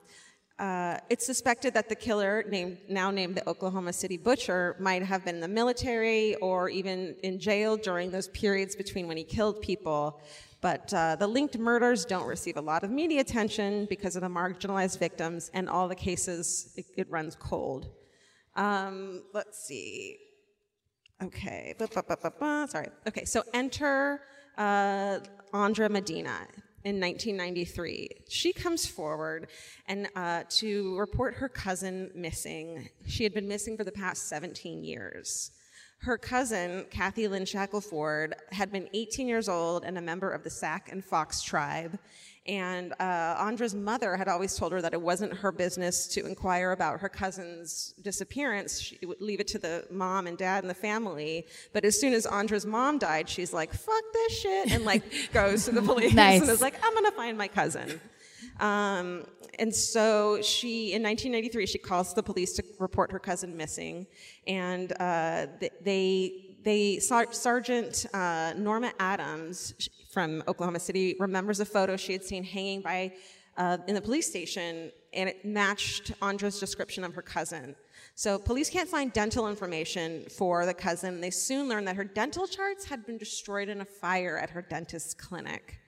It's suspected that the killer, now named the Oklahoma City Butcher, might have been in the military or even in jail during those periods between when he killed people. But the linked murders don't receive a lot of media attention because of the marginalized victims, and all the cases, it runs cold. Let's see. Okay. Sorry. Okay, so enter Andra Medina. In 1993, she comes forward and to report her cousin missing. She had been missing for the past 17 years. Her cousin, Kathy Lynn Shackleford, had been 18 years old and a member of the Sac and Fox tribe. And Andra's mother had always told her that it wasn't her business to inquire about her cousin's disappearance. She would leave it to the mom and dad and the family. But as soon as Andra's mom died, she's like, fuck this shit, and like goes to the police. Nice. And is like, I'm going to find my cousin. And so she, in 1993, she calls the police to report her cousin missing. And Sergeant Norma Adams from Oklahoma City remembers a photo she had seen hanging by in the police station, and it matched Andra's description of her cousin. So police can't find dental information for the cousin. They soon learn that her dental charts had been destroyed in a fire at her dentist's clinic.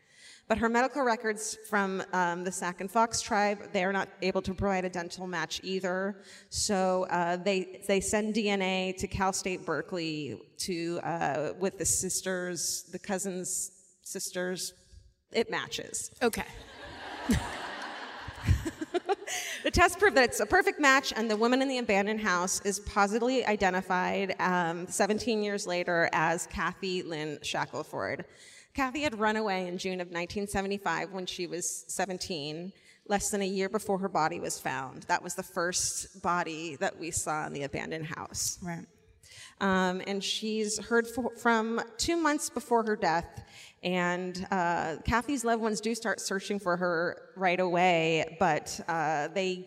But her medical records from the Sac and Fox tribe, they are not able to provide a dental match either. So they send DNA to Cal State Berkeley with the cousins' sisters, It matches. Okay. The tests prove that it's a perfect match, and the woman in the abandoned house is positively identified 17 years later as Kathy Lynn Shackleford. Kathy had run away in June of 1975 when she was 17, less than a year before her body was found. That was the first body that we saw in the abandoned house. Right. And she's heard from 2 months before her death, and Kathy's loved ones do start searching for her right away, but they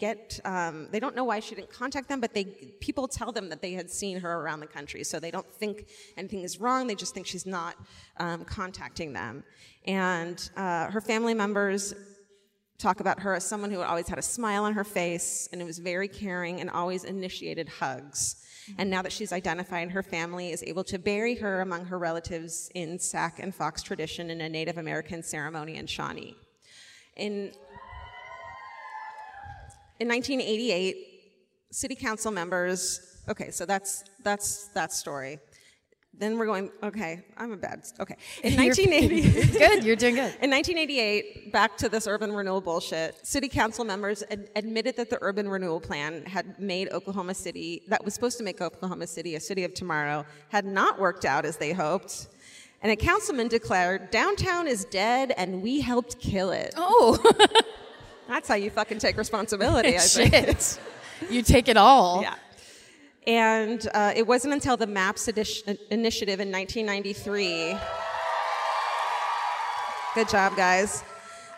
don't know why she didn't contact them, but people tell them that they had seen her around the country, so they don't think anything is wrong, they just think she's not contacting them. And her family members talk about her as someone who always had a smile on her face, and was very caring and always initiated hugs. And now that she's identified, her family is able to bury her among her relatives in Sac and Fox tradition in a Native American ceremony in Shawnee. In 1988, city council members, okay, so that's that story. Then we're going, okay, I'm a bad, okay. In 1980, good, you're doing good. In 1988, back to this urban renewal bullshit, city council members admitted that the urban renewal plan was supposed to make Oklahoma City a city of tomorrow, had not worked out as they hoped. And a councilman declared, downtown is dead and we helped kill it. Oh. That's how you fucking take responsibility, I think. Shit. You take it all. Yeah. And it wasn't until the MAPS initiative in 1993. Good job, guys.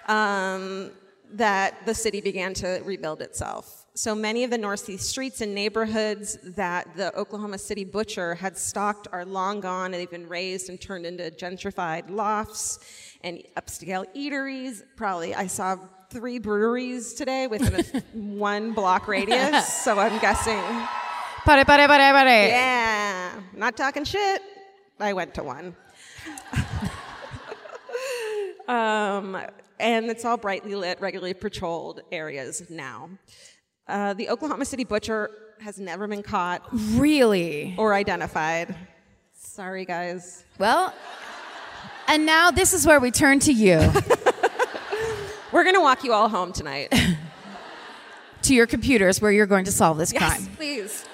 That the city began to rebuild itself. So many of the northeast streets and neighborhoods that the Oklahoma City Butcher had stocked are long gone, and they've been razed and turned into gentrified lofts and upscale eateries. Probably, I saw 3 breweries today within a 1-block radius, so I'm guessing. Pare. Yeah, not talking shit. I went to one. And it's all brightly lit, regularly patrolled areas now. The Oklahoma City Butcher has never been caught. Really? Or identified. Sorry, guys. Well, and now this is where we turn to you. We're going to walk you all home tonight. To your computers where you're going to solve this crime. Yes, please.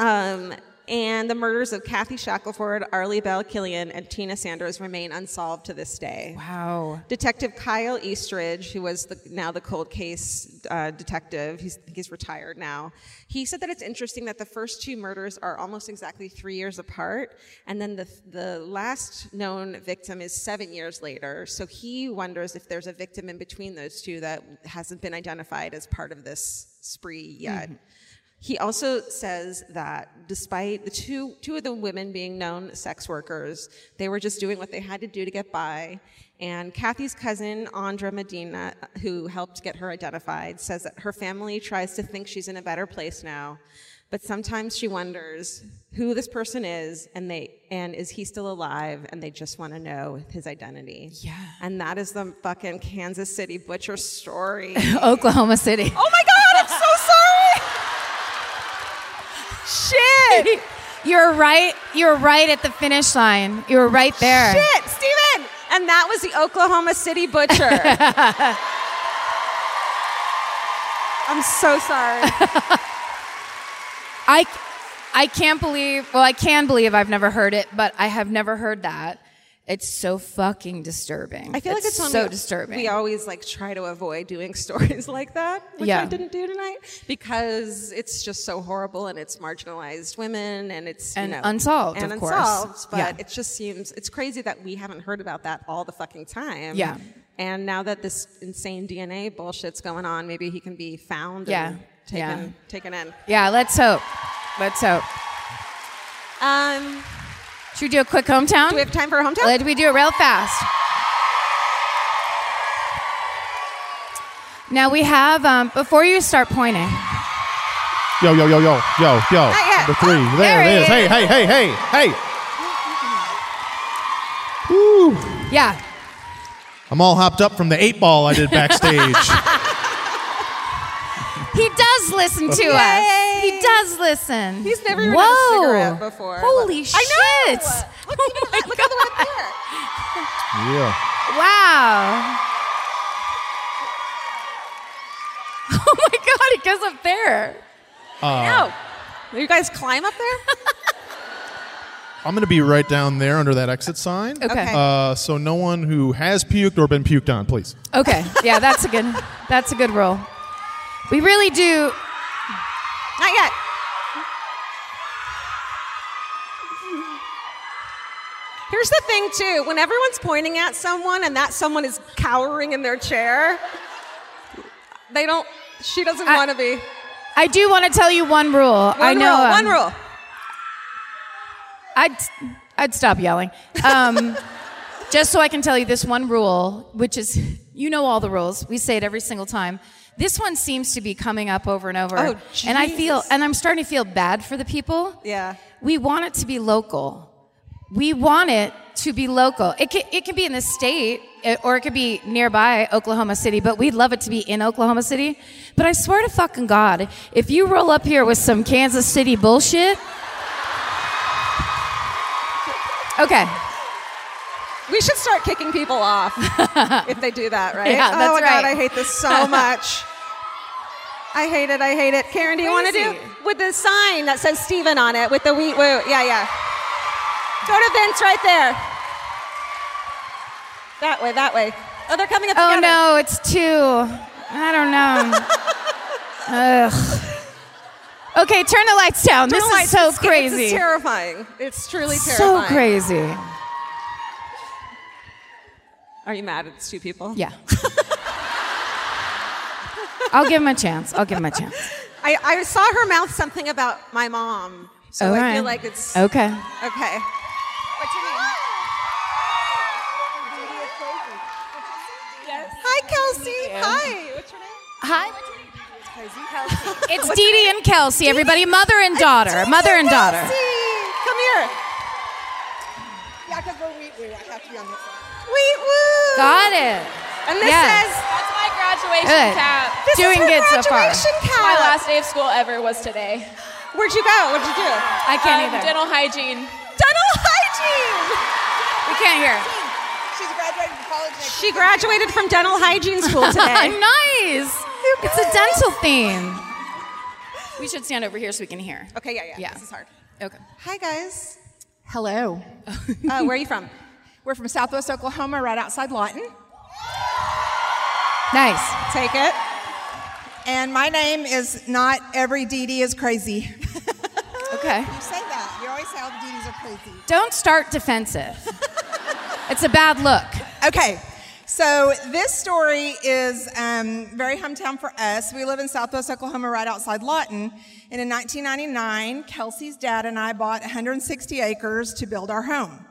And the murders of Kathy Shackelford, Arlie Bell Killion, and Tina Sanders remain unsolved to this day. Wow. Detective Kyle Eastridge, who was now the cold case detective, he's retired now, he said that it's interesting that the first 2 murders are almost exactly 3 years apart, and then the last known victim is 7 years later, so he wonders if there's a victim in between those two that hasn't been identified as part of this spree yet. Mm-hmm. He also says that despite the two of the women being known sex workers, they were just doing what they had to do to get by. And Kathy's cousin, Andra Medina, who helped get her identified, says that her family tries to think she's in a better place now, but sometimes she wonders who this person is and is he still alive, and they just want to know his identity. Yeah. And that is the fucking Kansas City Butcher story. Oklahoma City. Oh my God, I'm so sorry! Shit! You're right. You're right at the finish line. You were right there. Shit, Steven! And that was the Oklahoma City Butcher. I'm so sorry. I can believe I've never heard it, but I have never heard that. It's so fucking disturbing. I feel like it's so disturbing. We always try to avoid doing stories like that, which I didn't do tonight, because it's just so horrible and it's marginalized women and it's unsolved, of course. It just seems it's crazy that we haven't heard about that all the fucking time. Yeah. And now that this insane DNA bullshit's going on, maybe he can be found and taken in. Yeah. Let's hope. Should we do a quick hometown? Do we have time for a hometown? Let me do it real fast. Now we have, before you start pointing. Yo. Number 3. Oh, there it is. Hey. Woo. Yeah. I'm all hopped up from the 8-ball I did backstage. He does listen to us. He does listen. He's never even had a cigarette before. Holy shit. I know. Look at the one there. Yeah. Wow. Oh my God, it goes up there. No. Will you guys climb up there? I'm going to be right down there under that exit sign. Okay. So no one who has puked or been puked on, please. Okay. Yeah, that's a good rule. We really do. Not yet. Here's the thing, too. When everyone's pointing at someone and that someone is cowering in their chair, she doesn't want to be. I do want to tell you one rule. One rule. I'd stop yelling. Just so I can tell you this one rule, which is, you know all the rules. We say it every single time. This one seems to be coming up over and over. Oh, geez. And I'm starting to feel bad for the people. Yeah. We want it to be local. We want it to be local. It can be in the state, or it could be nearby Oklahoma City, but we'd love it to be in Oklahoma City. But I swear to fucking God, if you roll up here with some Kansas City bullshit... Okay. We should start kicking people off if they do that, right? Yeah, that's right. Oh, my God, I hate this so much. I hate it. Karen, do you want to do? With the sign that says Steven on it, with the wheat woo. Yeah, yeah. Go to Vince right there. That way. Oh, they're coming up together. Oh, no, it's two. I don't know. Ugh. Okay, turn the lights down. This is so crazy. This is terrifying. It's truly terrifying. So crazy. Are you mad it's two people? Yeah. I'll give him a chance. I saw her mouth something about my mom, so all I right. feel like it's... Okay. What's your name? Yes. Hi, Kelsey. Hi. What's your name? Hi. Kelsey. It's Dee Dee and Kelsey, everybody. Mother and daughter. Come here. Yeah, because we're wheat-woo. I have to be on this side. Wheat-woo. Got it. And this says... That's my graduation cap. This is her graduation cap. My last day of school ever was today. Where'd you go? What'd you do? I can't either. Dental hygiene! We can't hear. She's graduating from college next year. She graduated from dental hygiene school today. Nice! It's a dental theme. We should stand over here so we can hear. Okay, yeah. This is hard. Okay. Hi, guys. Hello. Where are you from? We're from Southwest Oklahoma, right outside Lawton. Nice. Take it. And my name is not every Dee Dee is crazy. Okay. You say that. You always say all the Dee Dees are crazy. Don't start defensive. It's a bad look. Okay. So this story is very hometown for us. We live in Southwest Oklahoma right outside Lawton. And in 1999, Kelsey's dad and I bought 160 acres to build our home.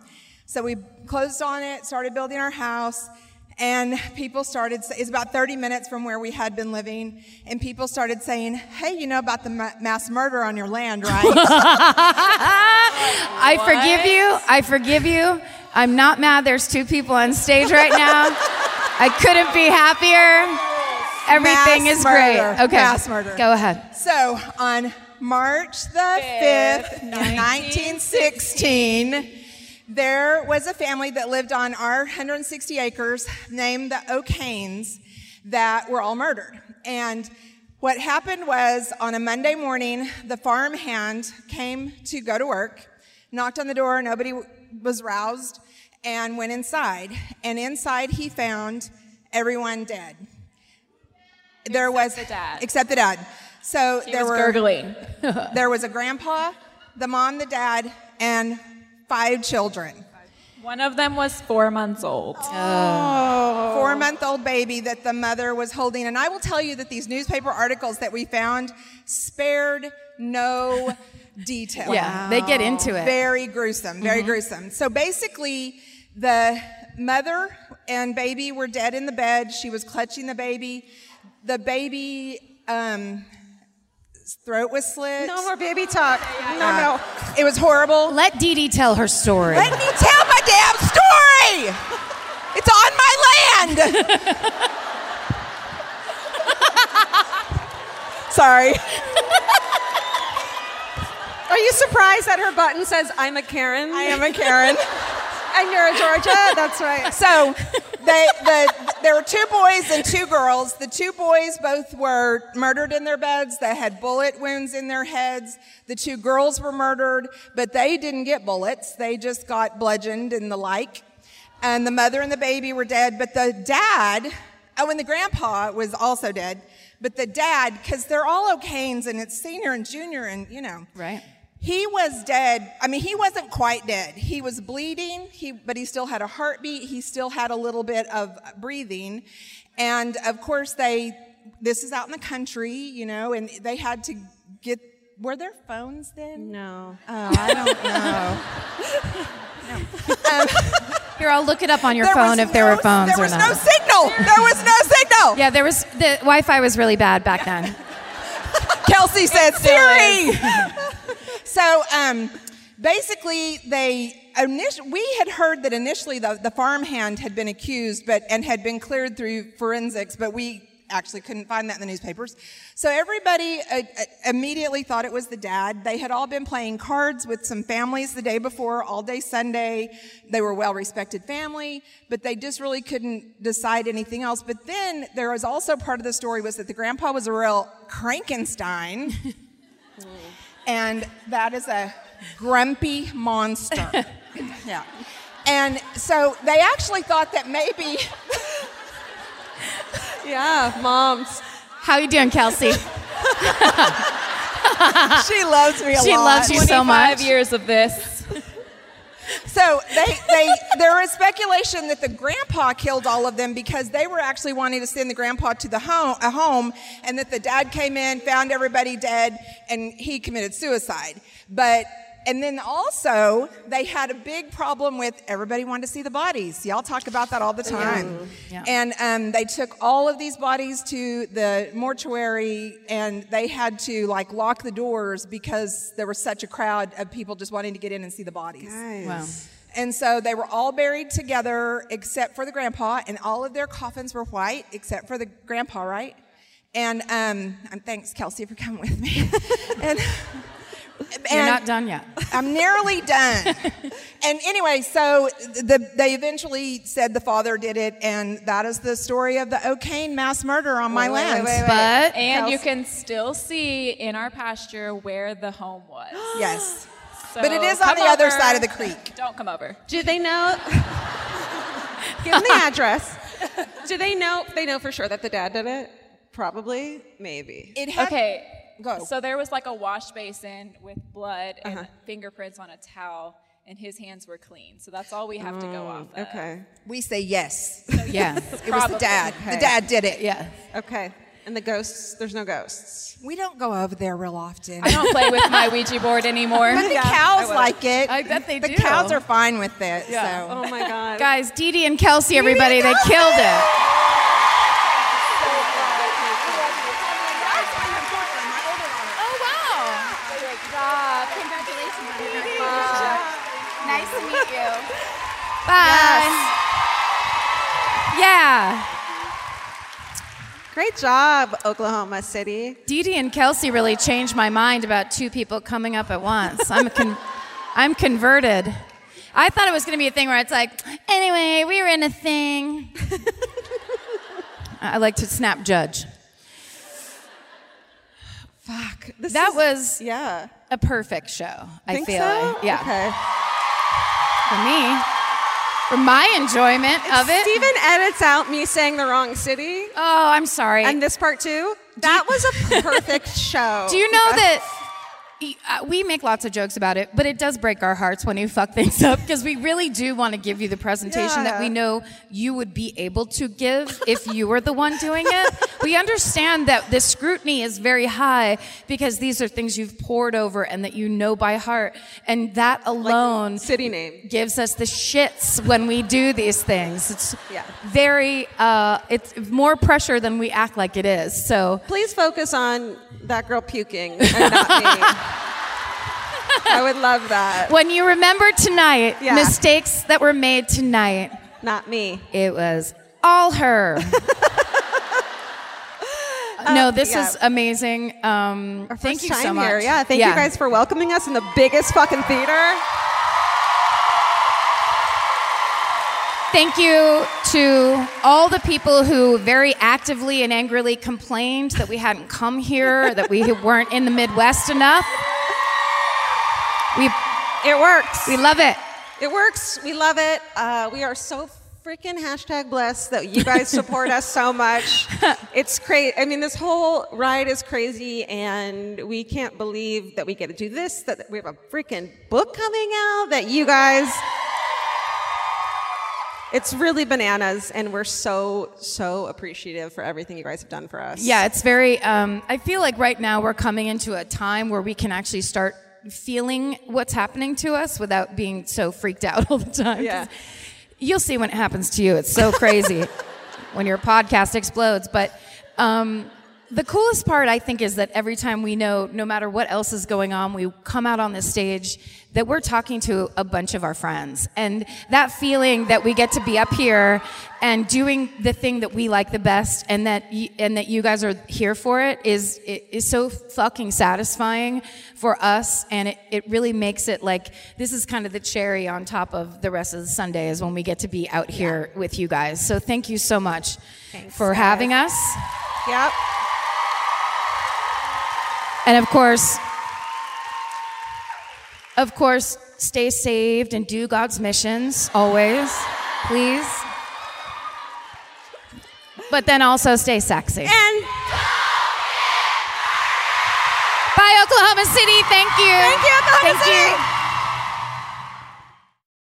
So we closed on it, started building our house. And people started, it's about 30 minutes from where we had been living, and people started saying, hey, you know about the mass murder on your land, right? I forgive you. I'm not mad. There's two people on stage right now. I couldn't be happier. Everything is great. Okay. Mass murder. Go ahead. So on March the 5th, 1916... there was a family that lived on our 160 acres named the O'Kanes that were all murdered. And what happened was on a Monday morning, the farmhand came to go to work, knocked on the door, nobody was roused, and went inside. And inside he found everyone dead. Except the dad. So he was gurgling. There was a grandpa, the mom, the dad, and 5 children. One of them was 4 months old. Oh. 4-month-old baby that the mother was holding. And I will tell you that these newspaper articles that we found spared no detail. Yeah, they get into it. Very gruesome. So basically, the mother and baby were dead in the bed. She was clutching the baby. The baby... throat was slit. No more baby talk. No. It was horrible. Let Dee Dee tell her story. Let me tell my damn story. It's on my land. Sorry. Are you surprised that her button says, I'm a Karen? I am a Karen. and you're in Georgia. That's right. So there were two boys and two girls. The two boys both were murdered in their beds. They had bullet wounds in their heads. The two girls were murdered, but they didn't get bullets. They just got bludgeoned and the like. And the mother and the baby were dead, but the dad, and the grandpa was also dead, but the dad, because they're all O'Kanes, and it's senior and junior and, you know. Right. He was dead. I mean, he wasn't quite dead. He was bleeding, but he still had a heartbeat. He still had a little bit of breathing. And, of course, this is out in the country, you know, and they had to get, were there phones then? No. Oh, I don't know. No. Here, I'll look it up on your phone if there were phones or not. There was no signal. There was no signal. Yeah, the Wi-Fi was really bad back then. Kelsey said, Siri! So, basically, we had heard that initially the farmhand had been accused and had been cleared through forensics, but we actually couldn't find that in the newspapers. So everybody immediately thought it was the dad. They had all been playing cards with some families the day before, all day Sunday. They were a well-respected family, but they just really couldn't decide anything else. But then there was also part of the story was that the grandpa was a real Frankenstein, and that is a grumpy monster. Yeah. And so they actually thought that maybe... Yeah, moms. How you doing, Kelsey? She loves me a lot. She loves you so much. 25 years of this. So there was speculation that the grandpa killed all of them because they were actually wanting to send the grandpa to a home, and that the dad came in, found everybody dead, and he committed suicide. And then also, they had a big problem with everybody wanted to see the bodies. Y'all talk about that all the time. Yeah. And they took all of these bodies to the mortuary, and they had to, like, lock the doors because there was such a crowd of people just wanting to get in and see the bodies. Nice. Wow. And so they were all buried together except for the grandpa, and all of their coffins were white except for the grandpa, right? And thanks, Kelsey, for coming with me. You're not done yet. I'm nearly done. And anyway, so they eventually said the father did it, and that is the story of the O'Kane mass murder on my land. But and you can still see in our pasture where the home was. Yes. So but it is on the other side of the creek. Don't come over. Do they know? Give them the address. Do they know? They know for sure that the dad did it? Probably. Maybe. Okay. Go. So there was like a wash basin with blood and fingerprints on a towel, and his hands were clean. So that's all we have to go off of. Okay. We say yes. So yes. It was the dad. Okay. The dad did it. Yes. Okay. And the ghosts, there's no ghosts. We don't go over there real often. I don't play with my Ouija board anymore. But the cows like it. I bet they do. The cows are fine with it. Yeah. So. Oh, my God. Guys, Dee Dee and Kelsey, everybody, they killed it. Nice to meet you. Bye. Yes. Yeah. Great job, Oklahoma City. Dee Dee and Kelsey really changed my mind about two people coming up at once. I'm converted. I thought it was going to be a thing where it's like, anyway, we were in a thing. I like to snap judge. Fuck. That was a perfect show, I feel. So? Yeah. Okay. For me, for my enjoyment of it. Steven edits out me saying the wrong city. Oh, I'm sorry. And this part too. That was a perfect show. Do you know that we make lots of jokes about it, but it does break our hearts when you fuck things up, because we really do want to give you the presentation that we know you would be able to give if you were the one doing it. We understand that the scrutiny is very high because these are things you've poured over and that you know by heart, and that alone, like city name, gives us the shits when we do these things. It's very, it's more pressure than we act like it is. So please focus on that girl puking and not me. I would love that. When you remember tonight, mistakes that were made tonight, not me. It was all her. No, this is amazing. Our first thank you time so much. Here. Yeah, thank you guys for welcoming us in the biggest fucking theater. Thank you to all the people who very actively and angrily complained that we hadn't come here, that we weren't in the Midwest enough. It works. We love it. It works. We love it. We are so freaking hashtag blessed that you guys support us so much. It's crazy. I mean, this whole ride is crazy, and we can't believe that we get to do this, that we have a freaking book coming out, that you guys... It's really bananas, and we're so, so appreciative for everything you guys have done for us. Yeah, it's very, I feel like right now we're coming into a time where we can actually start feeling what's happening to us without being so freaked out all the time. Yeah. You'll see when it happens to you. It's so crazy when your podcast explodes. But the coolest part, I think, is that every time we know, no matter what else is going on, we come out on this stage that we're talking to a bunch of our friends. And that feeling that we get to be up here and doing the thing that we like the best, and that you guys are here for it, is so fucking satisfying for us. And it really makes it like, this is kind of the cherry on top of the rest of the Sunday, is when we get to be out here with you guys. So thank you so much for having us. Yep. And of course, stay saved and do God's missions, always, please. But then also stay sexy. And bye, Oklahoma City. Thank you. Thank you, Oklahoma City.